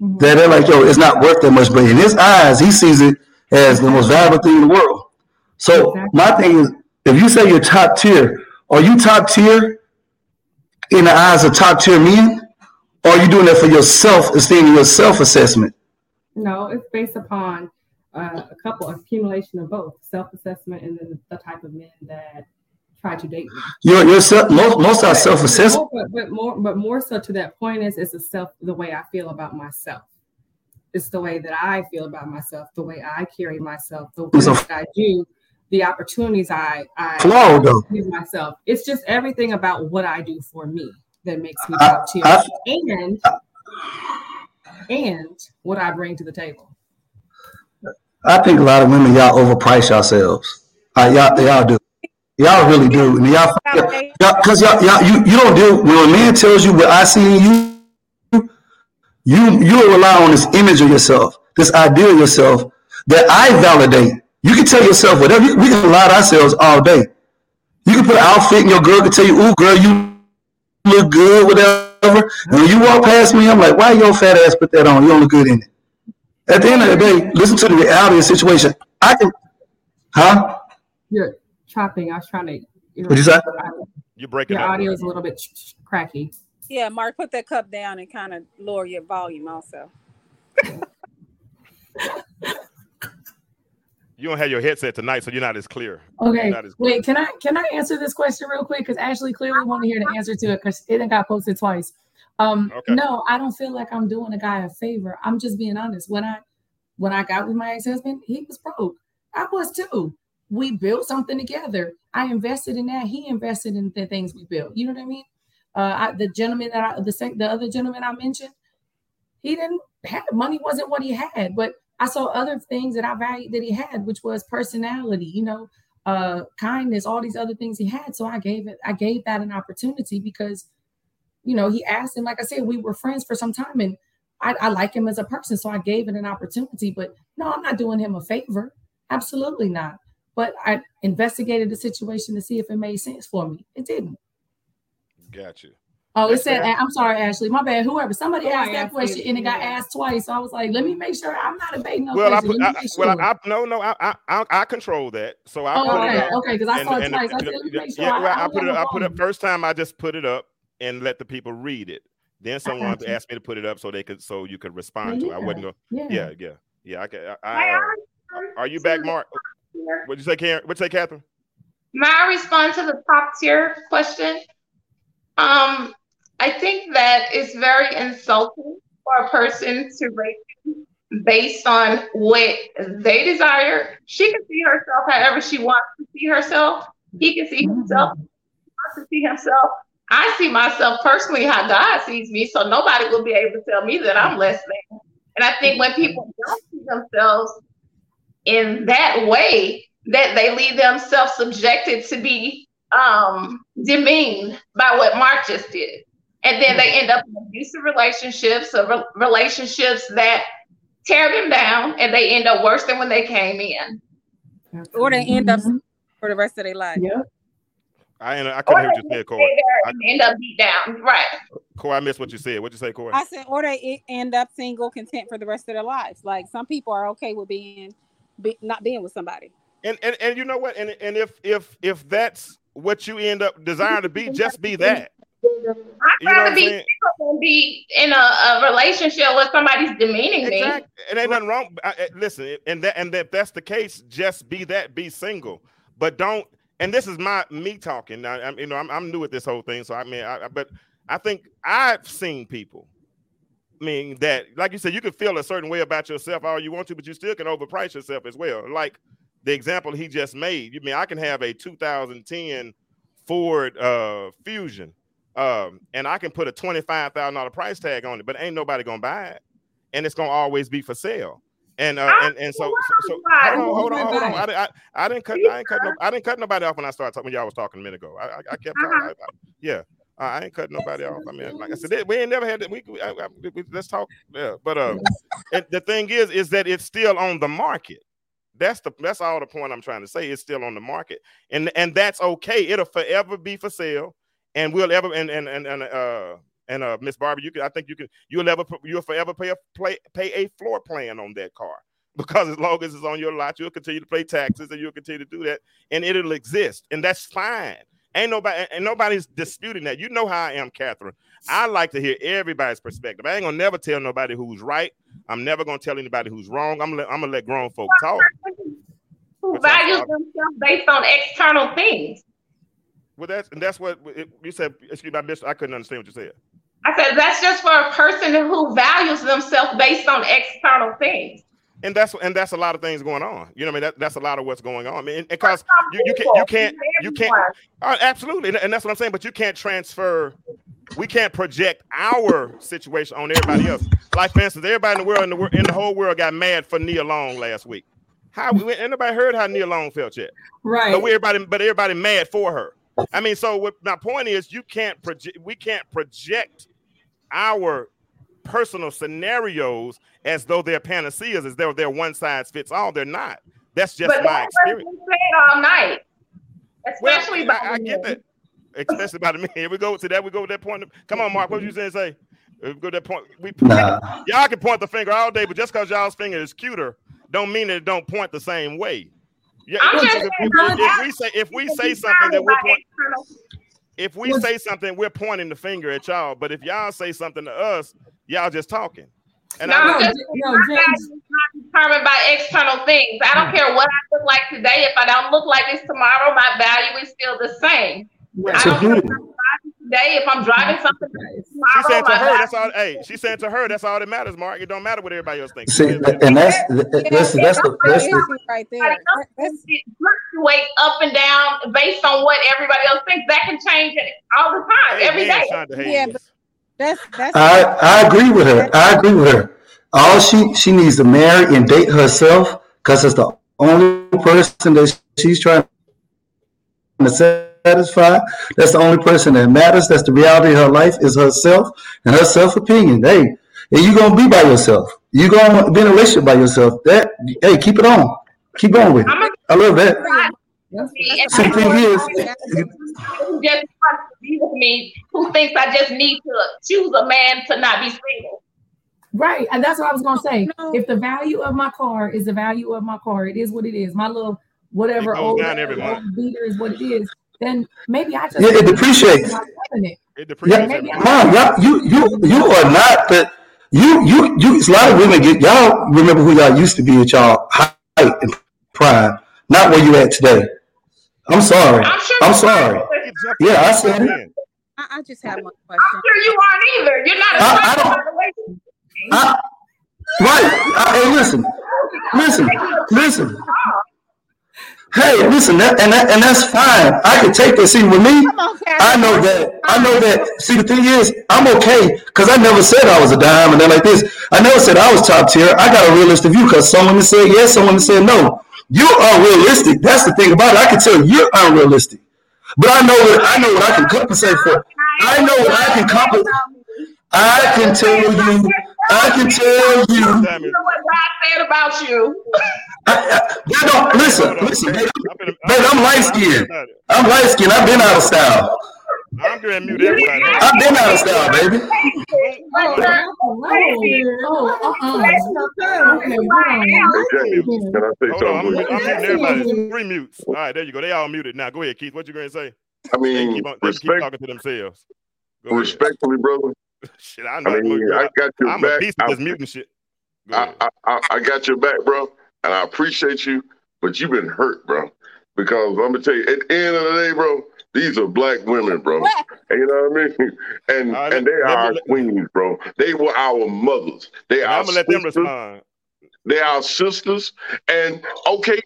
Mm-hmm. That they're like, yo, it's not worth that much, but in his eyes, he sees it as the most valuable thing in the world. So exactly. My thing is, if you say you're top tier, are you top tier in the eyes of top tier men? Or are you doing that for yourself, instead of your self-assessment? No, it's based upon uh, a couple accumulation of both self-assessment and then the type of men that try to date you. Your, your self, most most are self-assessment. But, but more, but more so to that point is it's a self, the way I feel about myself. It's the way that I feel about myself, the way I carry myself, the way so, that I do, the opportunities I I give myself. It's just everything about what I do for me that makes me top tier, and I, and what I bring to the table. I think a lot of women, y'all overprice yourselves. Uh, y'all, y'all do. Y'all really do. And y'all, y'all, cause y'all, y'all, you, you don't do. When a man tells you what I see in you, You you rely on this image of yourself, this idea of yourself that I validate. You can tell yourself whatever. We can lie to ourselves all day. You can put an outfit and your girl can tell you, ooh, girl, you look good, whatever. And when you walk past me, I'm like, why your fat ass put that on? You don't look good in it. At the end of the day, listen to the reality of the situation. I can, huh? You're chopping. I was trying to. What'd you say? You're breaking up. Your audio is a little bit cracky. Yeah, Mark, put that cup down and kind of lower your volume also. You don't have your headset tonight, so you're not as clear. Okay. As clear. Wait, can I can I answer this question real quick? Because Ashley clearly wanted to hear the answer to it because it got posted twice. Um, okay. No, I don't feel like I'm doing a guy a favor. I'm just being honest. When I when I got with my ex-husband, he was broke. I was too. We built something together. I invested in that. He invested in the things we built. You know what I mean? Uh, I, the gentleman that I, the sec, the other gentleman I mentioned, he didn't have money, wasn't what he had, but I saw other things that I valued that he had, which was personality, you know, uh, kindness, all these other things he had. So I gave it, I gave that an opportunity because, you know, he asked him, like I said, we were friends for some time and I, I like him as a person. So I gave it an opportunity, but no, I'm not doing him a favor. Absolutely not. But I investigated the situation to see if it made sense for me. It didn't. Got you. Oh, it That's said, fair. I'm sorry, Ashley. My bad. Whoever, somebody oh, asked that question, and it got asked twice. So I was like, let me make sure I'm not debating no well, question. I put, I, sure. Well, I, I, no, no, I, I, I control that. So I oh, put okay, it up. Okay, because I saw it twice. I said, let me make sure. Yeah, I, well, I, I put it. I put up first time. I just put it up and let the people read it. Then someone asked me to put it up so they could, so you could respond yeah, to. It. I wouldn't go. Yeah, yeah, yeah. yeah I can. I, I, uh, are you back, Mark? What'd you say, Karen? What'd you say, Catherine? May I respond to the top tier question? Um, I think that it's very insulting for a person to rate you based on what they desire. She can see herself however she wants to see herself. He can see himself. He wants to see himself. I see myself personally how God sees me, so nobody will be able to tell me that I'm less than. And I think when people don't see themselves in that way, that they leave themselves subjected to be um demeaned by what Mark just did, and then they end up in abusive relationships or re- relationships that tear them down, and they end up worse than when they came in, or they end up for the rest of their life. Yeah, I I couldn't hear you say, Corey. End up beat down, right? Corey, I missed what you said. What'd you say, Corey? I said, or they end up single, content for the rest of their lives. Like some people are okay with being, be, not being with somebody. And and and you know what? And and if if if that's what you end up desiring to be, just be that. I'd rather be single than be in a, a relationship where somebody's demeaning me. Exactly. It ain't nothing wrong. I, listen, and that and if that's the case, just be that. Be single, but don't. And this is my me talking. I, I, you know, I'm I'm new at this whole thing, so I mean, I, but I think I've seen people. I mean, that like you said, you can feel a certain way about yourself all you want to, but you still can overprice yourself as well. Like the example he just made, you mean I can have a two thousand ten Ford uh, Fusion, um, and I can put a twenty-five thousand dollars price tag on it, but ain't nobody gonna buy it, and it's gonna always be for sale. And uh, and and so, so, so hold on, hold on, hold on. I, I, I didn't cut, I didn't cut, no, I didn't cut nobody off when I started talking. When y'all was talking a minute ago, I, I, I kept talking. I, I, yeah, I ain't cut nobody off. I mean, like I said, we ain't never had that. We, I, I, we let's talk. Yeah, but uh, it, the thing is, is that it's still on the market. That's the that's all the point I'm trying to say. It's still on the market, and and that's okay. It'll forever be for sale, and we'll ever and and and and uh And uh, Miss Barbie, you can. I think you can. You'll never. You'll forever pay a play, pay a floor plan on that car, because as long as it's on your lot, you'll continue to pay taxes and you'll continue to do that, and it'll exist, and that's fine. Ain't nobody, and nobody's disputing that. You know how I am, Catherine. I like to hear everybody's perspective. I ain't gonna never tell nobody who's right. I'm never gonna tell anybody who's wrong. I'm, le- I'm gonna let grown folk talk. Who What's values themselves based on external things. Well, that's and that's what it, you said. Excuse me, I missed. I couldn't understand what you said. I said that's just for a person who values themselves based on external things. And that's and that's a lot of things going on. You know what I mean? That, that's a lot of what's going on. I mean, because you, you can't you can't you can't uh, absolutely, and that's what I'm saying. But you can't transfer. We can't project our situation on everybody else. Like for instance, everybody in the world in the in the whole world got mad for Nia Long last week. How anybody heard how Nia Long felt yet? Right. But we everybody but everybody mad for her. I mean, so what my point is, you can't project. We can't project our personal scenarios as though they're panaceas, as though they're one size fits all. They're not. That's just but my experience. All night, especially well, by I, I get that. Especially by the men. Here we go to that. We go to that point. Come on, Mark. What you saying? Say we go to that point. We nah. Y'all can point the finger all day, but just because y'all's finger is cuter, don't mean that it don't point the same way. Yeah, if, saying, if, we, if we say if we say something that we're point, if we say something, we're pointing the finger at y'all. But if y'all say something to us, y'all just talking. And no, I'm just, no, my value is not determined by external things. I don't care what I look like today. If I don't look like this tomorrow, my value is still the same. Yeah. I don't care if I'm driving today. If I'm driving something tomorrow, she said to her, that's all. Hey, she said to her, that's all that matters, Mark. It don't matter what everybody else thinks. See, and that's that's that's the that's the right there. It fluctuates up and down based on what everybody else thinks. That can change all the time, every day. Yeah, but that's that's. I I agree with her. I agree with her. All she she needs to marry and date herself, because it's the only person that she's trying to say. Satisfied. That's the only person that matters. That's the reality of her life, is herself and her self-opinion. Hey, and you're going to be by yourself. You're going to be in a relationship by yourself. That, hey, keep it on. Keep going with it. I love that. Same thing is, who just wants to be with me, who thinks I just need to choose a man to not be single. Right, and that's what I was going to say. If the value of my car is the value of my car, it is what it is. My little whatever old, old beater is what it is. Then maybe I just yeah, it depreciates. It. It depreciates. Yeah, Mom, y'all, you you you are not the you you you. A lot of women get y'all remember who y'all used to be at y'all height and prime, not where you at today. I'm sorry. I'm, sure I'm sorry. Yeah, I said it. I, I just have one question. I'm sure you aren't either. You're not. A I, I don't. I, right. I, hey, listen, listen, listen. Hey, listen, that, and that, and that's fine. I can take that. See, with me, I know that. I know that. See, the thing is, I'm okay, because I never said I was a dime and then like this. I never said I was top tier. I got a realistic view, because someone said yes, someone said no. You're unrealistic. That's the thing about it. I can tell you're unrealistic, but I know what I know what I can compensate for. I know what I can compensate. I can tell you. I can tell you. You know what God said about you. I, I, don't, listen, listen, babe, I'm light skinned. I'm light skinned. I've been out of style. I'm gonna mute everybody. I've been out of style, baby. Can I say something? I'm muting everybody. Three mutes. All right, there you go. They all muted now. Go ahead, Keith. What you gonna say? I mean, they keep, on, they respect, keep talking to themselves. Go respectfully, ahead. Brother. Shit, I know. I, mean, I got your I'm back. I'm a beast of this mutant shit. I, I, I, I got your back, bro. And I appreciate you, but you've been hurt, bro. Because I'm gonna tell you, at the end of the day, bro, these are black women, bro. What? You know what I mean? And right, and they are our let, queens, bro. They were our mothers. They are. I'm gonna let them respond. They are our sisters. And okay,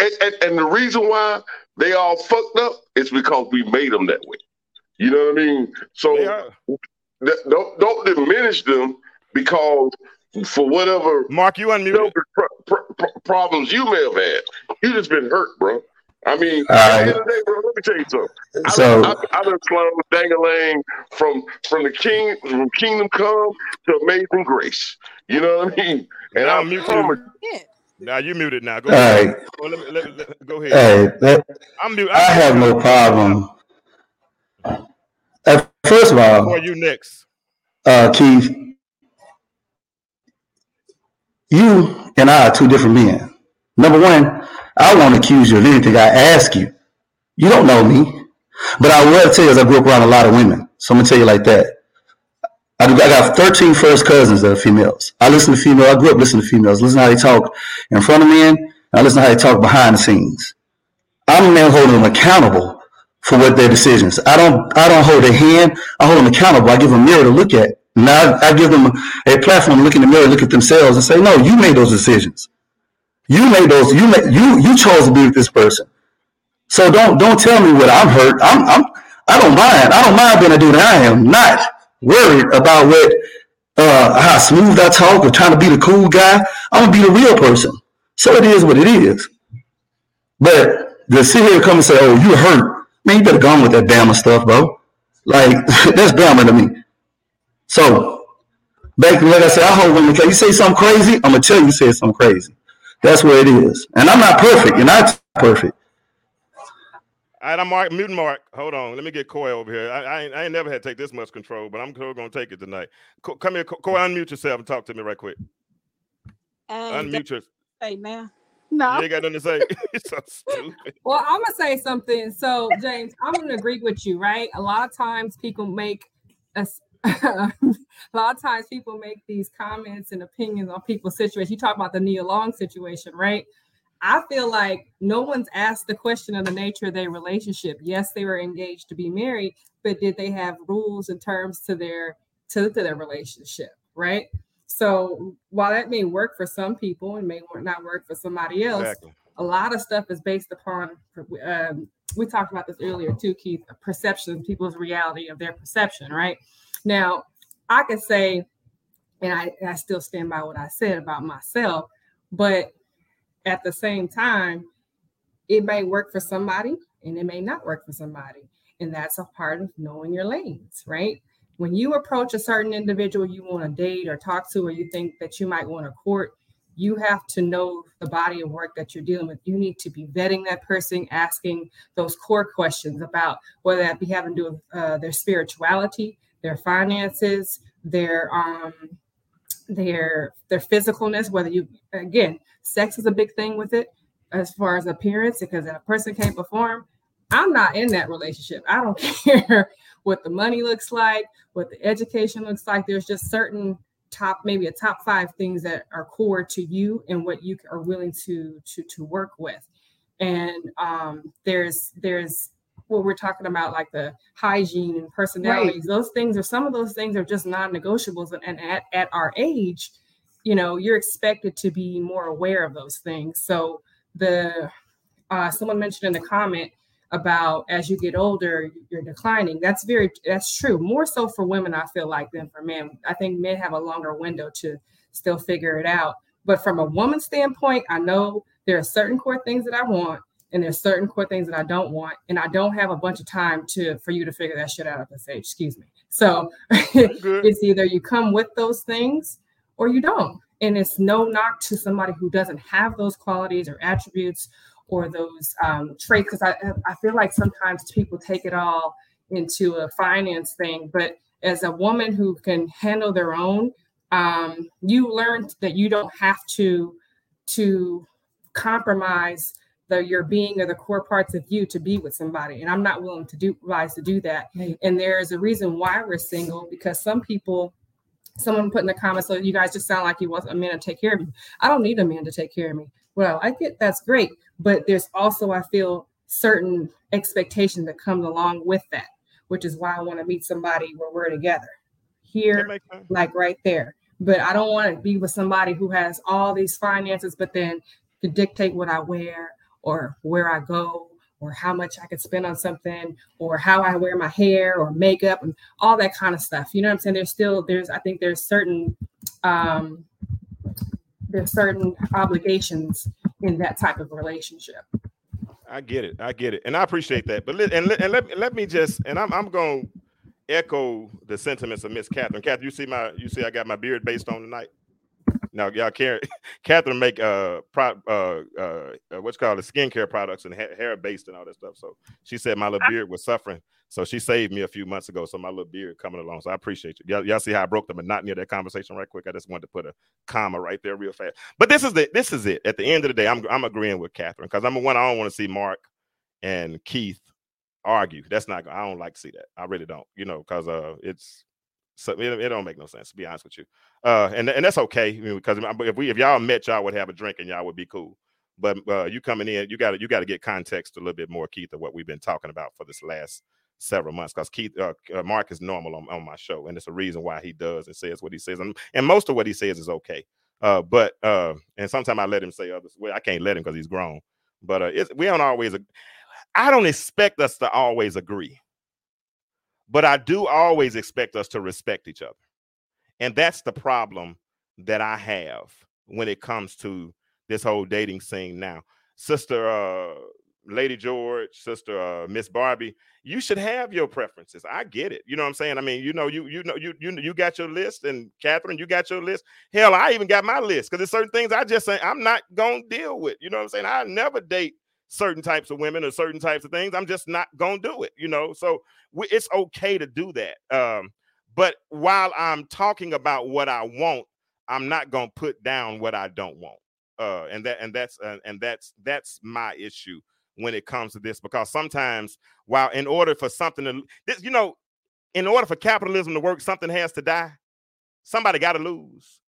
and, and, and the reason why they all fucked up is because we made them that way. You know what I mean? So th- don't don't diminish them because. For whatever Mark, you unmuted pro- pro- pro- problems you may have had, you just been hurt, bro. I mean, uh, at the end of the day, bro, let me tell you something. So, I've I, I been slung dangling from from the king from Kingdom Come to Amazing Grace. You know what I mean? And I'm muted. Now you muted. Now go all ahead. Right. Well, let me, let me, let me, go ahead. Hey, that, I'm mute. I have no problem. Uh, first of all, are you next? uh, Keith, you and I are two different men. Number one, I won't accuse you of anything I ask you. You don't know me. But I will tell you, as I grew up around a lot of women, so I'm going to tell you like that. I got thirteen first cousins that are females. I listen to females. I grew up listening to females. I listen to how they talk in front of men, and I listen to how they talk behind the scenes. I'm a man holding them accountable for what their decisions. I don't I don't hold a hand. I hold them accountable. I give them a mirror to look at. Now I, I give them a platform to look in the mirror, look at themselves, and say, no, you made those decisions. You made those. You made, you you chose to be with this person. So don't don't tell me what I'm hurt. I'm I'm I don't mind. I don't mind being a dude. I am not worried about what uh, how smooth I talk or trying to be the cool guy. I'm gonna be the real person. So it is what it is. But to sit here and come and say, "Oh, you hurt," man, you better go on with that Bama stuff, bro. Like that's Bama to me. So back to like I said, I hold women. You say something crazy, I'm gonna tell you you said something crazy. That's where it is. And I'm not perfect. You're not perfect. All right, I'm Mark, muting Mark. Hold on. Let me get Coy over here. I, I, ain't, I ain't never had to take this much control, but I'm going to take it tonight. Co- come here, Co- Coy, unmute yourself and talk to me right quick. Um, unmute yourself. Hey, man. No. You ain't got nothing to say. It's so stupid. Well, I'm going to say something. So, James, I'm going to agree with you, right? A lot of times people make a, a lot of times people make these comments and opinions on people's situations. You talk about the Nia Long situation, right? I feel like no one's asked the question of the nature of their relationship. Yes, they were engaged to be married, but did they have rules and terms to their to, to their relationship, right? So while that may work for some people and may not work for somebody else, exactly. A lot of stuff is based upon, um, we talked about this earlier too, Keith, perception, people's reality of their perception, right? Now, I could say, and I, I still stand by what I said about myself, but at the same time, it may work for somebody and it may not work for somebody. And that's a part of knowing your lanes, right? When you approach a certain individual you want to date or talk to, or you think that you might want to court, you have to know the body of work that you're dealing with. You need to be vetting that person, asking those core questions about whether that be having to do with uh, their spirituality, their finances, their um, their their physicalness, whether you, again, sex is a big thing with it as far as appearance, because if a person can't perform, I'm not in that relationship. I don't care what the money looks like, what the education looks like. There's just certain top, maybe a top five things that are core to you and what you are willing to to to work with. And um, there's there's what we're talking about, like the hygiene and personalities. Right. Those things are, some of those things are just non-negotiables. And, and at, at our age, you know, you're expected to be more aware of those things. So the uh, someone mentioned in the comment about as you get older, you're declining. That's very, that's true. More so for women, I feel like, than for men. I think men have a longer window to still figure it out. But from a woman's standpoint, I know there are certain core things that I want, and there's certain core things that I don't want, and I don't have a bunch of time to for you to figure that shit out at this age. Excuse me. So it's either you come with those things or you don't. And it's no knock to somebody who doesn't have those qualities or attributes or those um, traits, because I I feel like sometimes people take it all into a finance thing. But as a woman who can handle their own, um, you learn that you don't have to to compromise the, your being or the core parts of you to be with somebody. And I'm not willing to do wise to do that. Right. And there is a reason why we're single, because some people, someone put in the comments, so you guys just sound like you want a man to take care of you. I don't need a man to take care of me. Well, I get that's great. But there's also, I feel, certain expectations that comes along with that, which is why I want to meet somebody where we're together here, like right there. But I don't want to be with somebody who has all these finances, but then to dictate what I wear, or where I go, or how much I could spend on something, or how I wear my hair or makeup and all that kind of stuff. You know what I'm saying? There's still, there's, I think there's certain, um, there's certain obligations in that type of relationship. I get it. I get it. And I appreciate that. But let, and, let, and let, let me just, and I'm, I'm going to echo the sentiments of Miss Catherine. Catherine, you see my, you see, I got my beard based on tonight. Now y'all care. Catherine make uh, pro, uh, uh, what's called the skincare products and ha- hair based and all that stuff. So she said my little beard was suffering, so she saved me a few months ago. So my little beard coming along. So I appreciate you. Y'all, y'all see how I broke the monotony of that conversation right quick. I just wanted to put a comma right there real fast. But this is the this is it. At the end of the day, I'm I'm agreeing with Catherine because number one, I don't want to see Mark and Keith argue. That's not. I don't like to see that. I really don't. You know, because uh, it's. So it, it don't make no sense, to be honest with you. Uh, and, and that's okay, I mean, because if we if y'all met, y'all would have a drink and y'all would be cool. But uh, you coming in, you got you got to get context a little bit more, Keith, of what we've been talking about for this last several months. Because Keith, uh, uh, Mark is normal on, on my show, and it's a reason why he does and says what he says, and, and most of what he says is okay. Uh, but uh, and sometimes I let him say others. Well, I can't let him because he's grown. But uh, it's, we don't always. I don't expect us to always agree. But I do always expect us to respect each other. And that's the problem that I have when it comes to this whole dating scene now. Sister uh, Lady George, Sister uh, Miss Barbie, you should have your preferences. I get it. You know what I'm saying? I mean, you know, you you know, you you you got your list, and Catherine, you got your list. Hell, I even got my list because there's certain things I just say I'm not gonna deal with. You know what I'm saying? I never date certain types of women or certain types of things. I'm just not gonna do it, you know. So we, it's okay to do that. Um, but while I'm talking about what I want, I'm not gonna put down what I don't want. Uh, and that and that's uh, and that's that's my issue when it comes to this. Because sometimes, while in order for something to this, you know, in order for capitalism to work, something has to die. Somebody got to lose.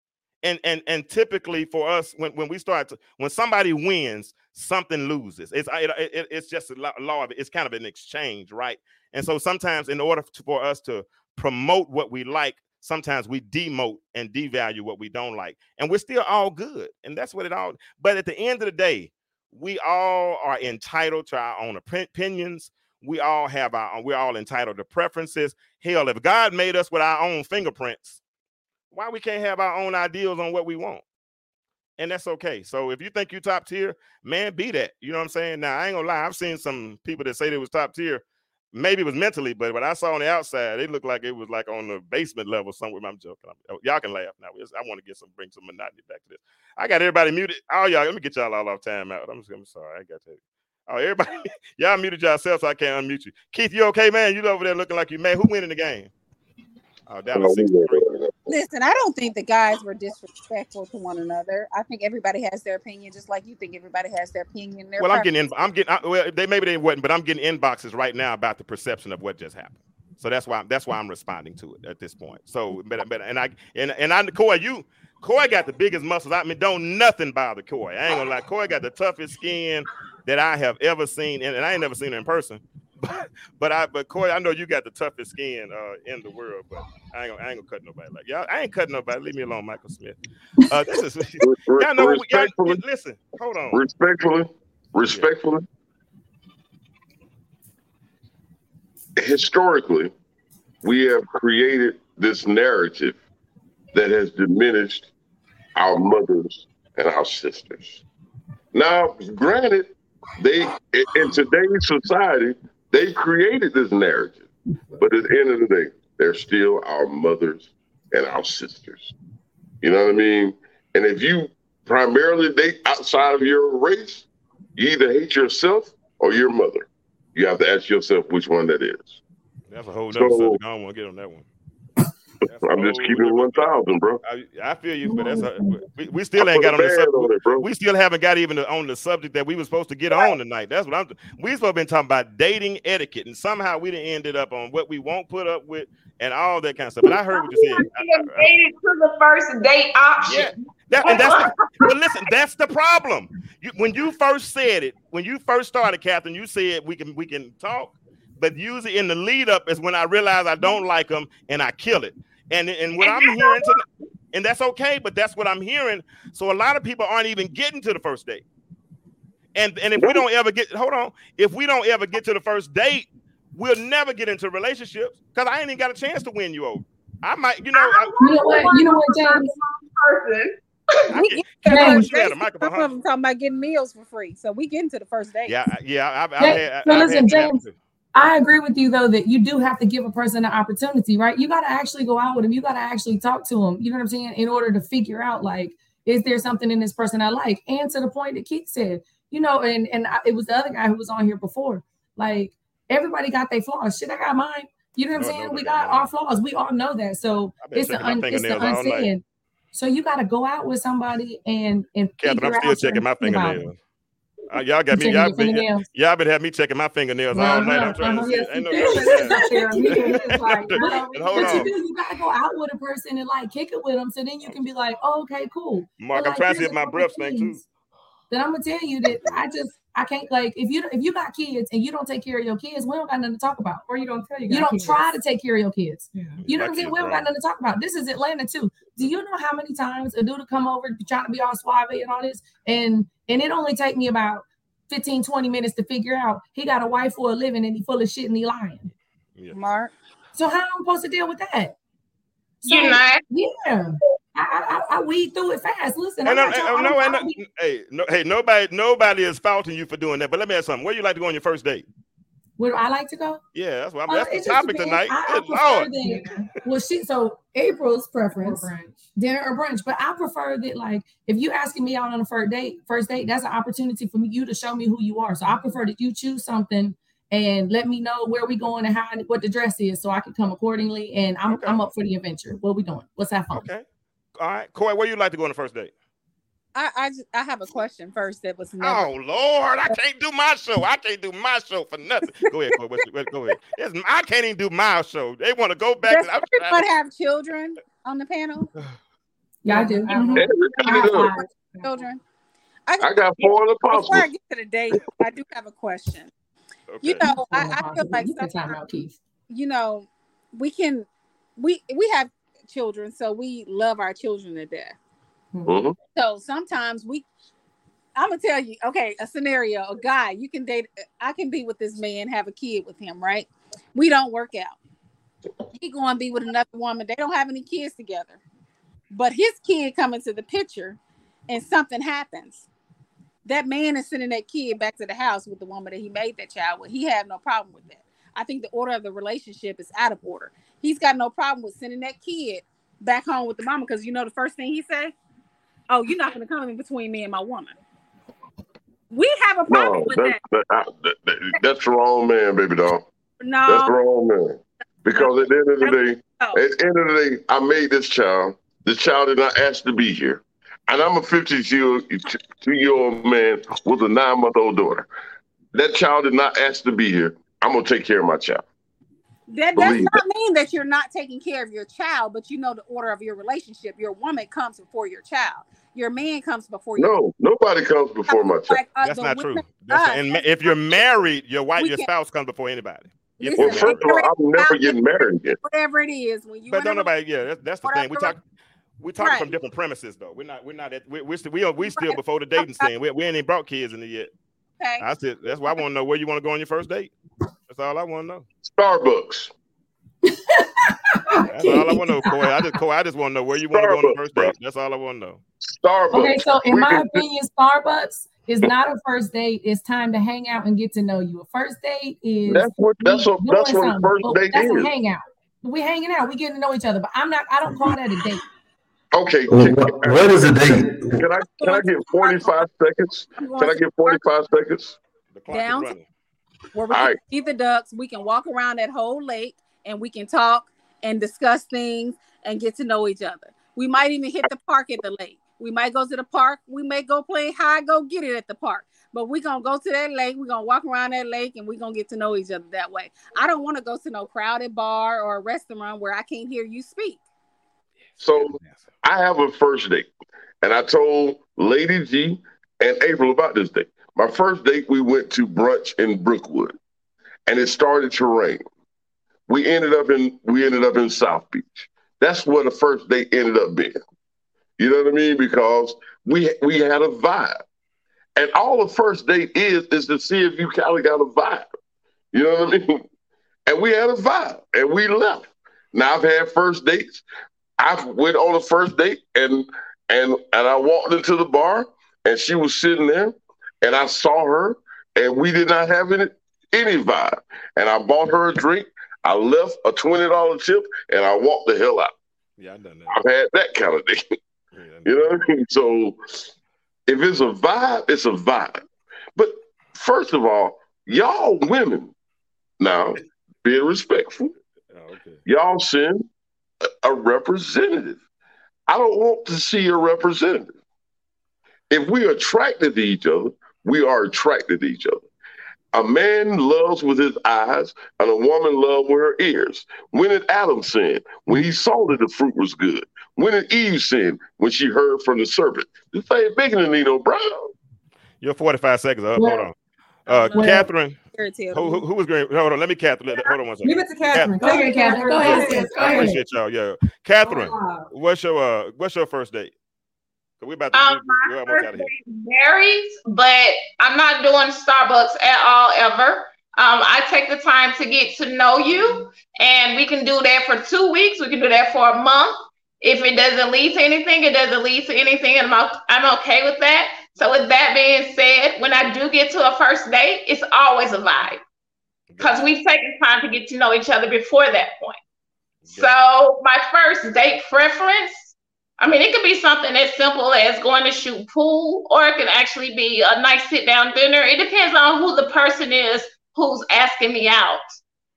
And and and typically for us, when, when we start to, when somebody wins, something loses. It's it, it, it's just a law of it. It's kind of an exchange, right? And so sometimes, in order to, for us to promote what we like, sometimes we demote and devalue what we don't like, and we're still all good. And that's what it all. But at the end of the day, we all are entitled to our own opinions. We all have our. We're all entitled to preferences. Hell, if God made us with our own fingerprints, why we can't have our own ideals on what we want? And that's okay. So if you think you top tier, man, be that. You know what I'm saying? Now, I ain't gonna lie. I've seen some people that say they was top tier. Maybe it was mentally, but what I saw on the outside, it looked like it was like on the basement level somewhere. I'm joking. I'm, y'all can laugh now. It's, I want to get some, bring some monotony back to this. I got everybody muted. Oh, y'all, let me get y'all all off time out. I'm, I'm sorry. I got to. Oh, everybody. Y'all muted yourselves so I can't unmute you. Keith, you okay, man? You over there looking like you mad. Who winning the game? Oh, that was six three. Listen, I don't think the guys were disrespectful to one another. I think everybody has their opinion, just like you think everybody has their opinion. Their well, I'm getting, in, I'm getting, I, well, they maybe they wasn't, but I'm getting inboxes right now about the perception of what just happened. So that's why, that's why I'm responding to it at this point. So, but, but and I, and and I, Coy, you, Coy got the biggest muscles. I mean, don't nothing bother Coy. I ain't gonna lie, Coy got the toughest skin that I have ever seen, and, and I ain't never seen her in person. But, but I, but Corey, I know you got the toughest skin uh, in the world. But I ain't, I ain't gonna cut nobody like y'all. I ain't cutting nobody. Leave me alone, Michael Smith. Uh, this is y'all know. What, y'all, listen, hold on. Respectfully, respectfully. Yeah. Historically, we have created this narrative that has diminished our mothers and our sisters. Now, granted, they in today's society. They created this narrative, but at the end of the day, they're still our mothers and our sisters. You know what I mean? And if you primarily date outside of your race, you either hate yourself or your mother. You have to ask yourself which one that is. That's a whole nother so, subject. I don't want to get on that one. I'm just keeping it one thousand, bro. I, I feel you, but that's a, we, we still I ain't got on the subject. On it, bro. We still haven't got even on the subject that we were supposed to get on tonight. That's what I'm. We supposed to been talking about dating etiquette, and somehow we didn't ended up on what we won't put up with and all that kind of stuff. But I heard what you said. I, I, I, dated to the first date option. Yeah, that, and that's the, but listen, that's the problem. You, when you first said it, when you first started, Catherine, you said we can we can talk. But usually in the lead up is when I realize I don't like them and I kill it. And and what and I'm hearing, to, and that's okay, but that's what I'm hearing. So a lot of people aren't even getting to the first date. And and if we don't ever get, hold on, if we don't ever get to the first date, we'll never get into relationships because I ain't even got a chance to win you over. I might, you know. I, you know what, you know what, James? Person. We can, talking about getting meals for free, so we get into the first date. Yeah, yeah. I, I, yeah. I, I, so listen, had James. I agree with you, though, that you do have to give a person an opportunity, right? You got to actually go out with them. You got to actually talk to them. You know what I'm saying? In order to figure out, like, is there something in this person I like? And to the point that Keith said, you know, and, and I, it was the other guy who was on here before. Like, everybody got their flaws. Shit, I got mine. You know what I'm no, saying? No, we no, got no. our flaws. We all know that. So it's the, un- it's the unseen. So you got to go out with somebody and and Catherine, I'm still checking my fingernails. Uh, y'all got me. Y'all been, y'all, y'all been having me checking my fingernails all night. I'm trying to see. Ain't no like, but, but you do, you gotta go out with a person and like kick it with them, so then you can be like, oh, okay, cool. Mark, but, like, I'm trying to get my breath thing too. Then I'm gonna tell you that I just I can't like if you if you got kids and you don't take care of your kids, we don't got nothing to talk about. Or you don't tell you. You don't kids. try to take care of your kids. Yeah. You know what I'm saying? We don't got nothing to talk about. This is Atlanta too. Do you know how many times a dude will come over trying to be all suave and all this, and and it only take me about fifteen, twenty minutes to figure out he got a wife for a living and he full of shit and he lying. Yeah. Mark. So how am I supposed to deal with that? So, You're not. Yeah. I, I, I weed through it fast. Listen, and I'm and and no, and no, hey, no, hey, nobody, nobody is faulting you for doing that. But let me ask something. Where do you like to go on your first date? Where do I like to go? Yeah, that's what. Uh, that's the topic tonight. I, I Lord. That, well, she so April's preference, or dinner or brunch. But I prefer that, like, if you asking me out on a first date, first date, that's an opportunity for you to show me who you are. So I prefer that you choose something and let me know where we going and how what the dress is, so I can come accordingly. And I'm okay. I'm up for the adventure. What we doing? Let's have fun. Okay. All right, Coy, where you like to go on the first date? I I, just, I have a question first that was never. Oh Lord, I can't do my show. I can't do my show for nothing. Go ahead, Coy. What's, what's, go ahead. It's, I can't even do my show. They want to go back. Does everyone to... have children on the panel? Yeah, I do. Mm-hmm. I have children. I, I got four of the puzzles. Before I get to the date, I do have a question. Okay. You know, I, I feel like sometimes, you know, we can, we we have children, so we love our children to death. Mm-hmm. So sometimes we, I'm gonna tell you, okay, a scenario, a guy, you can date, I can be with this man, have a kid with him, right? We don't work out. He gonna be with another woman. They don't have any kids together, but his kid comes into the picture, and something happens. That man is sending that kid back to the house with the woman that he made that child with. He had no problem with that. I think the order of the relationship is out of order. He's got no problem with sending that kid back home with the mama, because you know the first thing he say, "Oh, you're not going to come in between me and my woman." We have a problem no, with that. that. that, that, that that's the wrong man, baby doll. No, that's the wrong man. Because at the end of the day, at the end of the day, I made this child. The child did not ask to be here, and I'm a fifty-two-year-old man with a nine-month-old daughter. That child did not ask to be here. I'm gonna take care of my child. That does not mean that you're not taking care of your child, but you know the order of your relationship. Your woman comes before your child. Your man comes before you. No, nobody comes before my child. Like, uh, that's not true. That's not, and that's if you're married, your wife, your spouse comes before anybody. Listen, well, first of all, I'm never getting married again. Whatever it is, when you. But don't nobody. Yeah, that's, that's the thing. We talk. We're talking right. from different premises, though. We're not. We're not. At, we're, we're still. We are. We still right. before the dating scene. We, we ain't even brought kids in it yet. Okay. I said that's why I want to know where you want to go on your first date. That's all I want to know. Starbucks. That's all I want to know, Coy. I just, Coy, I just want to know where you want to go on the first date. That's all I want to know. Starbucks. Okay, so in my opinion, Starbucks is not a first date. It's time to hang out and get to know you. A first date is that's what that's what that's what a first date is. That's a hangout. We hanging out. We getting to know each other. But I'm not. I don't call that a date. Okay. Well, what is a date? Can I can I get forty-five seconds? Can I get forty-five seconds? Down. Where we can right. see the ducks, we can walk around that whole lake, and we can talk and discuss things and get to know each other. We might even hit the park at the lake. We might go to the park. We may go play hide, go get it at the park. But we're going to go to that lake. We're going to walk around that lake, and we're going to get to know each other that way. I don't want to go to no crowded bar or a restaurant where I can't hear you speak. So I have a first date, and I told Lady G and April about this date. My first date, we went to brunch in Brookwood, and it started to rain. We ended up in we ended up in South Beach. That's where the first date ended up being. You know what I mean? Because we we had a vibe, and all the first date is is to see if you kind of got a vibe. You know what I mean? And we had a vibe, and we left. Now I've had first dates. I went on the first date, and and and I walked into the bar, and she was sitting there. And I saw her, and we did not have any, any vibe. And I bought her a drink. I left a twenty dollars tip, and I walked the hell out. Yeah, I done that. I've had that kind of thing. You know what I mean? So if it's a vibe, it's a vibe. But first of all, y'all women, now being respectful, oh, okay. y'all send a representative. I don't want to see a representative. If we are attracted to each other, we are attracted to each other. A man loves with his eyes, and a woman loves with her ears. When did Adam sin? When he saw that the fruit was good. When did Eve sin? When she heard from the serpent. This ain't bigger than Nino Brown. You're forty-five seconds up. Well, hold on. Uh, well, Catherine. Who, who, who was great? Hold on. Let me, Catherine. Let, hold on one second. Give it to Catherine. Catherine. Take it, Catherine. Go ahead. Go ahead. I appreciate y'all. Yeah. Catherine, wow. what's your uh, what's your first date? We're about to um, my first date varies, but I'm not doing Starbucks at all ever. Um, I take the time to get to know you, and we can do that for two weeks. We can do that for a month. If it doesn't lead to anything, it doesn't lead to anything, and I'm I'm okay with that. So with that being said, when I do get to a first date, it's always a vibe because we've taken time to get to know each other before that point. Yeah. So my first date preference, I mean, it could be something as simple as going to shoot pool, or it can actually be a nice sit-down dinner. It depends on who the person is who's asking me out.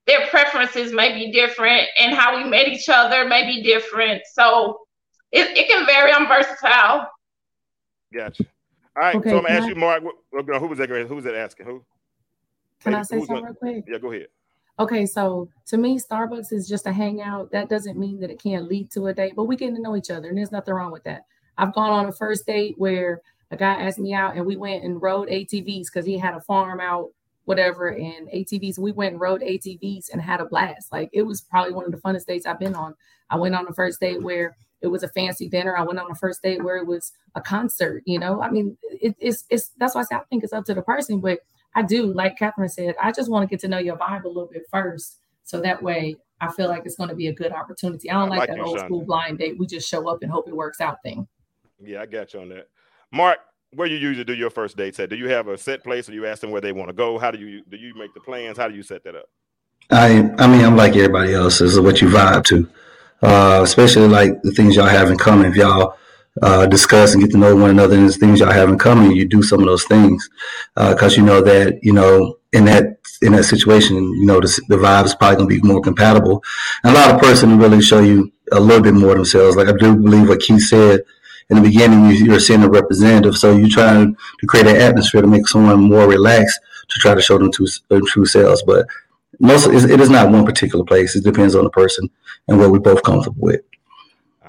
Their preferences may be different, and how we met each other may be different. So it, it can vary. I'm versatile. Gotcha. All right, okay, so I'm gonna ask I, you, Mark. Who was that? Who was that asking? Who? Can hey, I say something gonna, real quick? Yeah, go ahead. Okay, so to me, Starbucks is just a hangout. That doesn't mean that it can't lead to a date, but we getting to know each other, and there's nothing wrong with that. I've gone on a first date where a guy asked me out, and we went and rode A T Vs because he had a farm out, whatever, and A T Vs. We went and rode A T Vs and had a blast. Like, it was probably one of the funnest dates I've been on. I went on a first date where it was a fancy dinner. I went on a first date where it was a concert, you know? I mean, it, it's it's that's why I say I think it's up to the person, but I do, like Catherine said, I just want to get to know your vibe a little bit first. So that way I feel like it's going to be a good opportunity. I don't I like, like that you, old Shonda. School blind date. We just show up and hope it works out thing. Yeah, I got you on that. Mark, where you usually do your first dates at? Do you have a set place, or you ask them where they want to go? How do you, do you make the plans? How do you set that up? I I mean, I'm like everybody else. This is what you vibe to, uh, especially like the things y'all have in common. If y'all Uh, discuss and get to know one another, and there's things y'all have in common, you do some of those things because uh, you know that, you know, in that in that situation, you know, the, the vibe is probably going to be more compatible, and allow the person to really show you a little bit more themselves. Like, I do believe what Keith said in the beginning, you, you're seeing a representative, so you're trying to create an atmosphere to make someone more relaxed to try to show them to, their true selves. But most it is not one particular place. It depends on the person and what we're both comfortable with.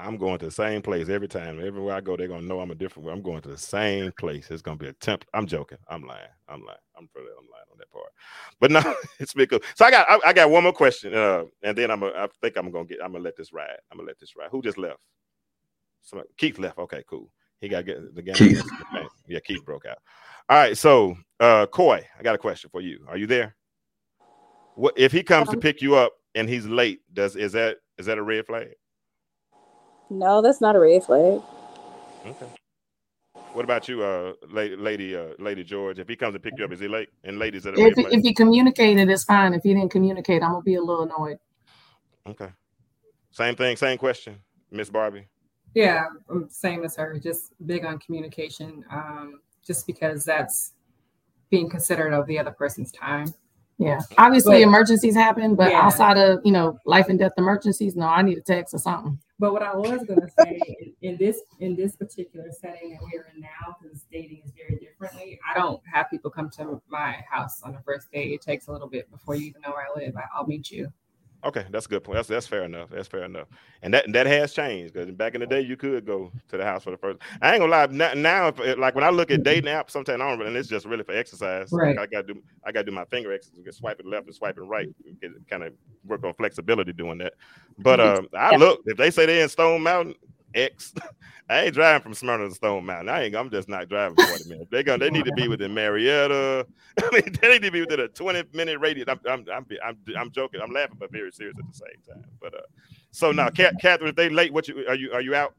I'm going to the same place every time. Everywhere I go, they're going to know I'm a different way. I'm going to the same place. It's going to be a temp. I'm joking. I'm lying. I'm lying. I'm really, I'm lying on that part. But no, it's because so I got I, I got one more question, uh, and then I'm a, I think I'm going to get I'm going to let this ride. I'm going to let this ride. Who just left? Somebody, Keith left. Okay, cool. He got to get the game. Keith. Yeah, Keith broke out. All right, so uh, Coy, I got a question for you. Are you there? What if he comes um, to pick you up and he's late? Does is that is that a red flag? No, that's not a red flag. Okay. What about you, uh, lady, lady, uh, Lady George? If he comes and pick you up, is he late? And ladies, that if, if he communicated, it's fine. If he didn't communicate, I'm gonna be a little annoyed. Okay. Same thing, same question, Miss Barbie. Yeah, same as her. Just big on communication. Um, just because that's being considerate of the other person's time. Yeah. Obviously, but emergencies happen, but yeah. Outside of, you know, life and death emergencies, no, I need a text or something. But what I was going to say, in this in this particular setting that we're in now, because dating is very differently, I don't have people come to my house on the first date. It takes a little bit before you even know where I live. I, I'll meet you. Okay, that's a good point. That's that's fair enough. That's fair enough. And that that has changed, because back in the day, you could go to the house for the first. I ain't gonna lie. Now, now if, like when I look at dating apps, sometimes I don't. And it's just really for exercise. Right. Like I gotta do. I gotta do my finger exercise, swiping left and swiping right. Kind of work on flexibility doing that. But um, I yeah. look. If they say they're in Stone Mountain, X. I ain't driving from Smyrna to Stone Mountain. I ain't. I'm just not driving forty minutes. They gonna. They need to be within Marietta. I mean, they need to be within a twenty minute radius. I'm. I'm. I'm. I'm, I'm joking. I'm laughing, but very serious at the same time. But uh, so now, Catherine, if they late, what you are you are you out?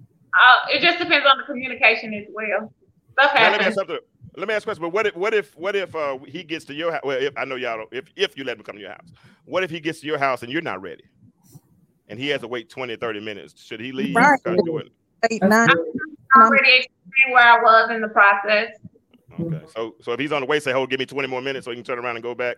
Uh, it just depends on the communication as well. Stuff happens. Now, let me ask something. Let me ask a question. But what if what if what if uh, he gets to your house? Well, if I know y'all don't. If if you let him come to your house, what if he gets to your house and you're not ready? And he has to wait twenty, thirty minutes. Should he leave? Right. late night. I already explained where I was in the process. Okay, so so if he's on the way, say, "Hold, give me twenty more minutes," so he can turn around and go back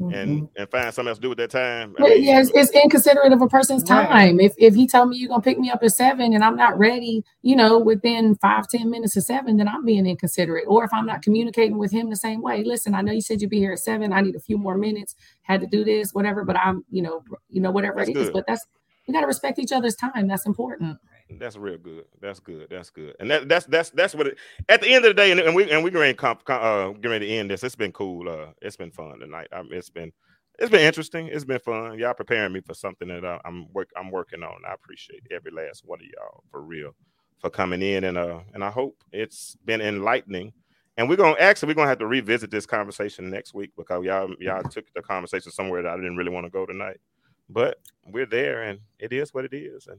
mm-hmm. and, and find something else to do with that time. I mean, yeah, it's, it's inconsiderate of a person's time. Right. If if he tell me you're gonna pick me up at seven and I'm not ready, you know, within five ten minutes of seven, then I'm being inconsiderate. Or if I'm not communicating with him the same way, listen, I know you said you'd be here at seven. I need a few more minutes. Had to do this, whatever. But I'm, you know, you know, whatever that's it good. Is. But that's we gotta respect each other's time. That's important. That's real good. That's good. That's good. And that, that's that's that's what. It, at the end of the day, and, and we and we're going comp, comp, uh, getting ready to end this. It's been cool. Uh, it's been fun tonight. I mean, it's been it's been interesting. It's been fun. Y'all preparing me for something that I, I'm work I'm working on. I appreciate every last one of y'all for real for coming in and uh and I hope it's been enlightening. And we're gonna actually we're gonna have to revisit this conversation next week because y'all y'all took the conversation somewhere that I didn't really want to go tonight. But we're there, and it is what it is, and.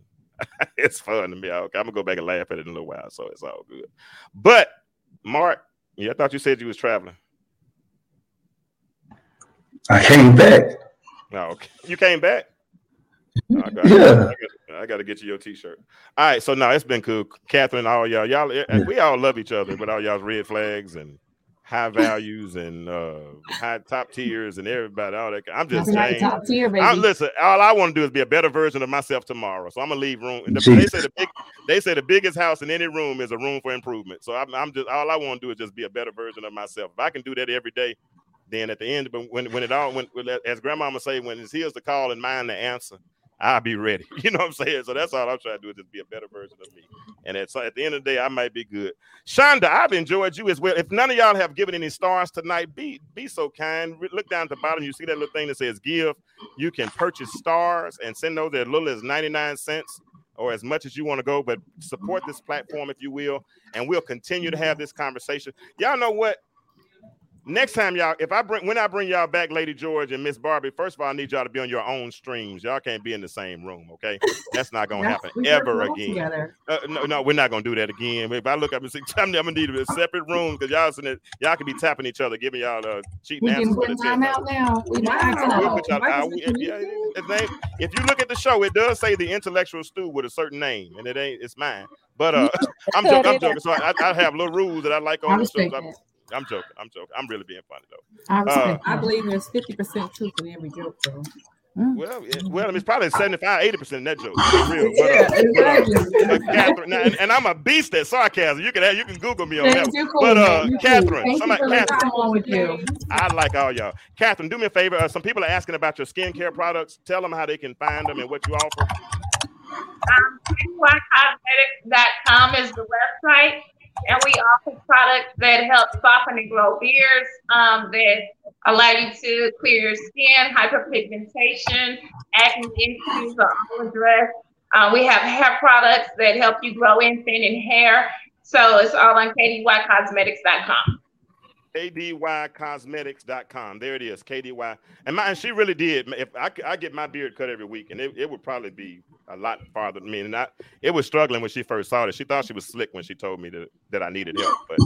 It's fun to me. I'm gonna go back and laugh at it in a little while, so it's all good. But Mark, yeah, I thought you said you was traveling. I came back. No, oh, okay. You came back. Oh, I got, yeah, I got to get you your T-shirt. All right, so now it's been cool, Catherine. All y'all, y'all, yeah. We all love each other, but all y'all's red flags and high values and uh, high top tiers and everybody, all that. I'm just saying. Top tier, baby. I, listen, all I want to do is be a better version of myself tomorrow. So I'm gonna leave room. They say the big, they say the biggest house in any room is a room for improvement. So I'm, I'm just all I want to do is just be a better version of myself. If I can do that every day, then at the end, but when when it all when, when as Grandmama say, when it's here's the call and mine the answer, I'll be ready. You know what I'm saying? So that's all I'm trying to do is just be a better version of me. And at, at the end of the day, I might be good. Shonda, I've enjoyed you as well. If none of y'all have given any stars tonight, be be so kind. Look down at the bottom. You see that little thing that says give. You can purchase stars and send those as little as ninety-nine cents or as much as you want to go. But support this platform, if you will. And we'll continue to have this conversation. Y'all know what? Next time, y'all, if I bring when I bring y'all back, Lady George and Miss Barbie, first of all, I need y'all to be on your own streams. Y'all can't be in the same room, okay? That's not gonna happen ever again. Uh, no, no, we're not gonna do that again. If I look up and see, I'm gonna need a separate room because y'all, y'all can be tapping each other, giving y'all uh, cheating answers. We're getting time out now. We're not acting out. If you look at the show, it does say the intellectual stew with a certain name, and it ain't. It's mine. But uh, I'm joking. I'm joking. So I, I have little rules that I like on the show. I'm joking. I'm joking. I'm really being funny though. I, uh, I believe there's fifty percent truth in every joke though. Well, it, well, I mean, it's probably seventy-five, eighty percent in that joke. Real. Yeah, but, exactly. But, uh, but Catherine, now, and, and I'm a beast at sarcasm. You can have, you can Google me on that. Cool, but uh, Catherine, somebody, Catherine, with you. I like all y'all. Catherine, do me a favor. Uh, some people are asking about your skincare products. Tell them how they can find them and what you offer. Um, Kdy Cosmetics dot com is the website. And we offer products that help soften and grow beards, um, that allow you to clear your skin, hyperpigmentation, acne issues are all addressed. Uh, we have hair products that help you grow in thin and hair. So it's all on Kdy Cosmetics dot com. Kdy Cosmetics dot com. There it is, Kdy. And, my, and she really did. If I, I get my beard cut every week, and it, it would probably be a lot farther than me. And I, it was struggling when she first saw it. She thought she was slick when she told me that, that I needed help, but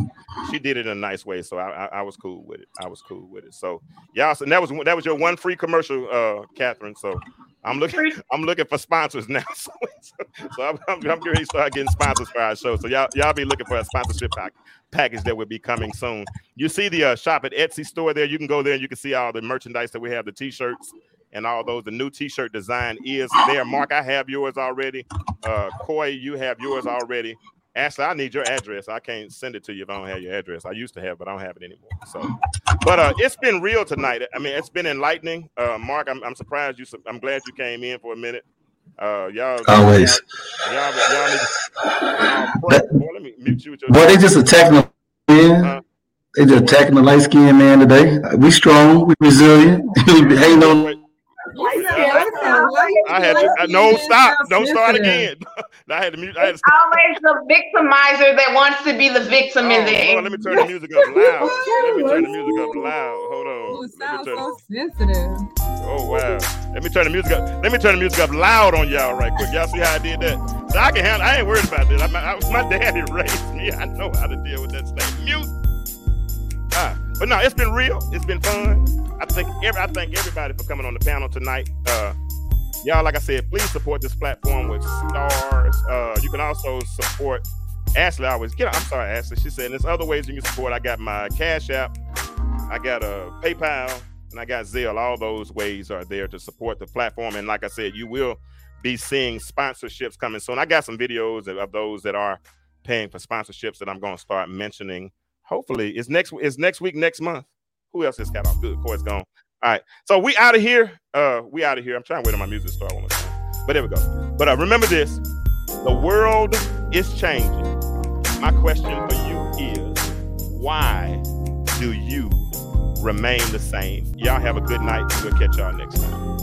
she did it in a nice way. So I, I, I was cool with it. I was cool with it. So y'all, so, and that was that was your one free commercial, uh, Catherine. So I'm looking I'm looking for sponsors now. So, so, so I'm, I'm, I'm going to start getting sponsors for our show. So y'all y'all be looking for a sponsorship pack, package that will be coming soon. You see the uh, shop at Etsy store there. You can go there and you can see all the merchandise that we have, the T-shirts. And all those, the new T-shirt design is there. Mark, I have yours already. Uh, Coy, you have yours already. Ashley, I need your address. I can't send it to you if I don't have your address. I used to have, but I don't have it anymore. So, but uh, it's been real tonight. I mean, it's been enlightening. Uh, Mark, I'm, I'm surprised you. I'm glad you came in for a minute. Uh, y'all always. Y'all, y'all, y'all need. To, boy, boy, let me mute you with your. Boy, they just a technical man. Uh, they just attacking the light skinned man today. We strong. We resilient. We ain't on. I had to, I, no stop. Don't start again. I had to mute. I had to stop. Always the victimizer that wants to be the victim oh, in the end. Let me turn the music up loud. Let me turn the music up loud. Hold on. It sounds so sensitive. Oh wow. Let me turn the music up. Let me turn the music up loud on y'all right quick. Y'all see how I did that? So I can handle. I ain't worried about this. I, I, my daddy raised me. I know how to deal with that stuff. Mute. Ah, but no, it's been real. It's been fun. I think every, I thank everybody for coming on the panel tonight. Uh, Y'all, like I said, please support this platform with stars. Uh, you can also support Ashley. I always get it. I'm sorry, Ashley. She said, there's other ways you can support. I got my Cash App, I got a PayPal, and I got Zelle. All those ways are there to support the platform. And like I said, you will be seeing sponsorships coming soon. I got some videos of those that are paying for sponsorships that I'm going to start mentioning. Hopefully, it's next, it's next week, next month. Who else has got off? Good, Corey's gone. All right, so we out of here. Uh, we out of here. I'm trying to wait on my music to start. But there we go. But uh, remember this. The world is changing. My question for you is, why do you remain the same? Y'all have a good night. We'll catch y'all next time.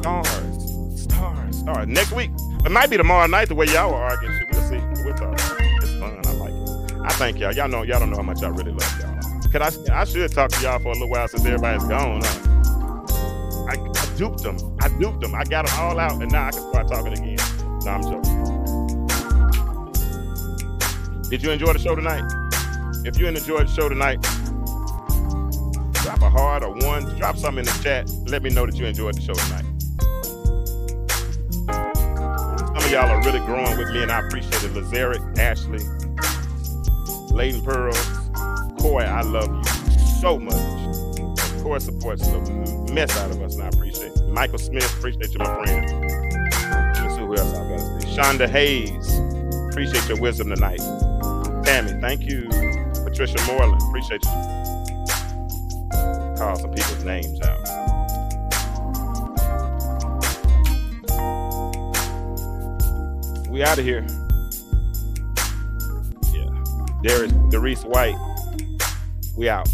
Stars, stars, stars. Next week. It might be tomorrow night the way y'all are arguing. We'll see. We'll talk. It's fun. I like it. I thank y'all. Y'all know. Y'all don't know how much I really love y'all. Cause I, I should talk to y'all for a little while since everybody's gone. Huh? I, I duped them. I duped them. I got them all out, and now I can start talking again. No, I'm joking. Did you enjoy the show tonight? If you enjoyed the show tonight, drop a heart or one. Drop something in the chat. Let me know that you enjoyed the show tonight. Y'all are really growing with me, and I appreciate it. Lazarek, Ashley, Layden, Pearl, Coy, I love you so much. Coy supports the mess out of us, and I appreciate it. Michael Smith, appreciate you, my friend. Let's see who else I got. Shonda Hayes, appreciate your wisdom tonight. Tammy, thank you. Patricia Moreland, appreciate you. Call some people's names out. We out of here. Yeah. Derece White. We out.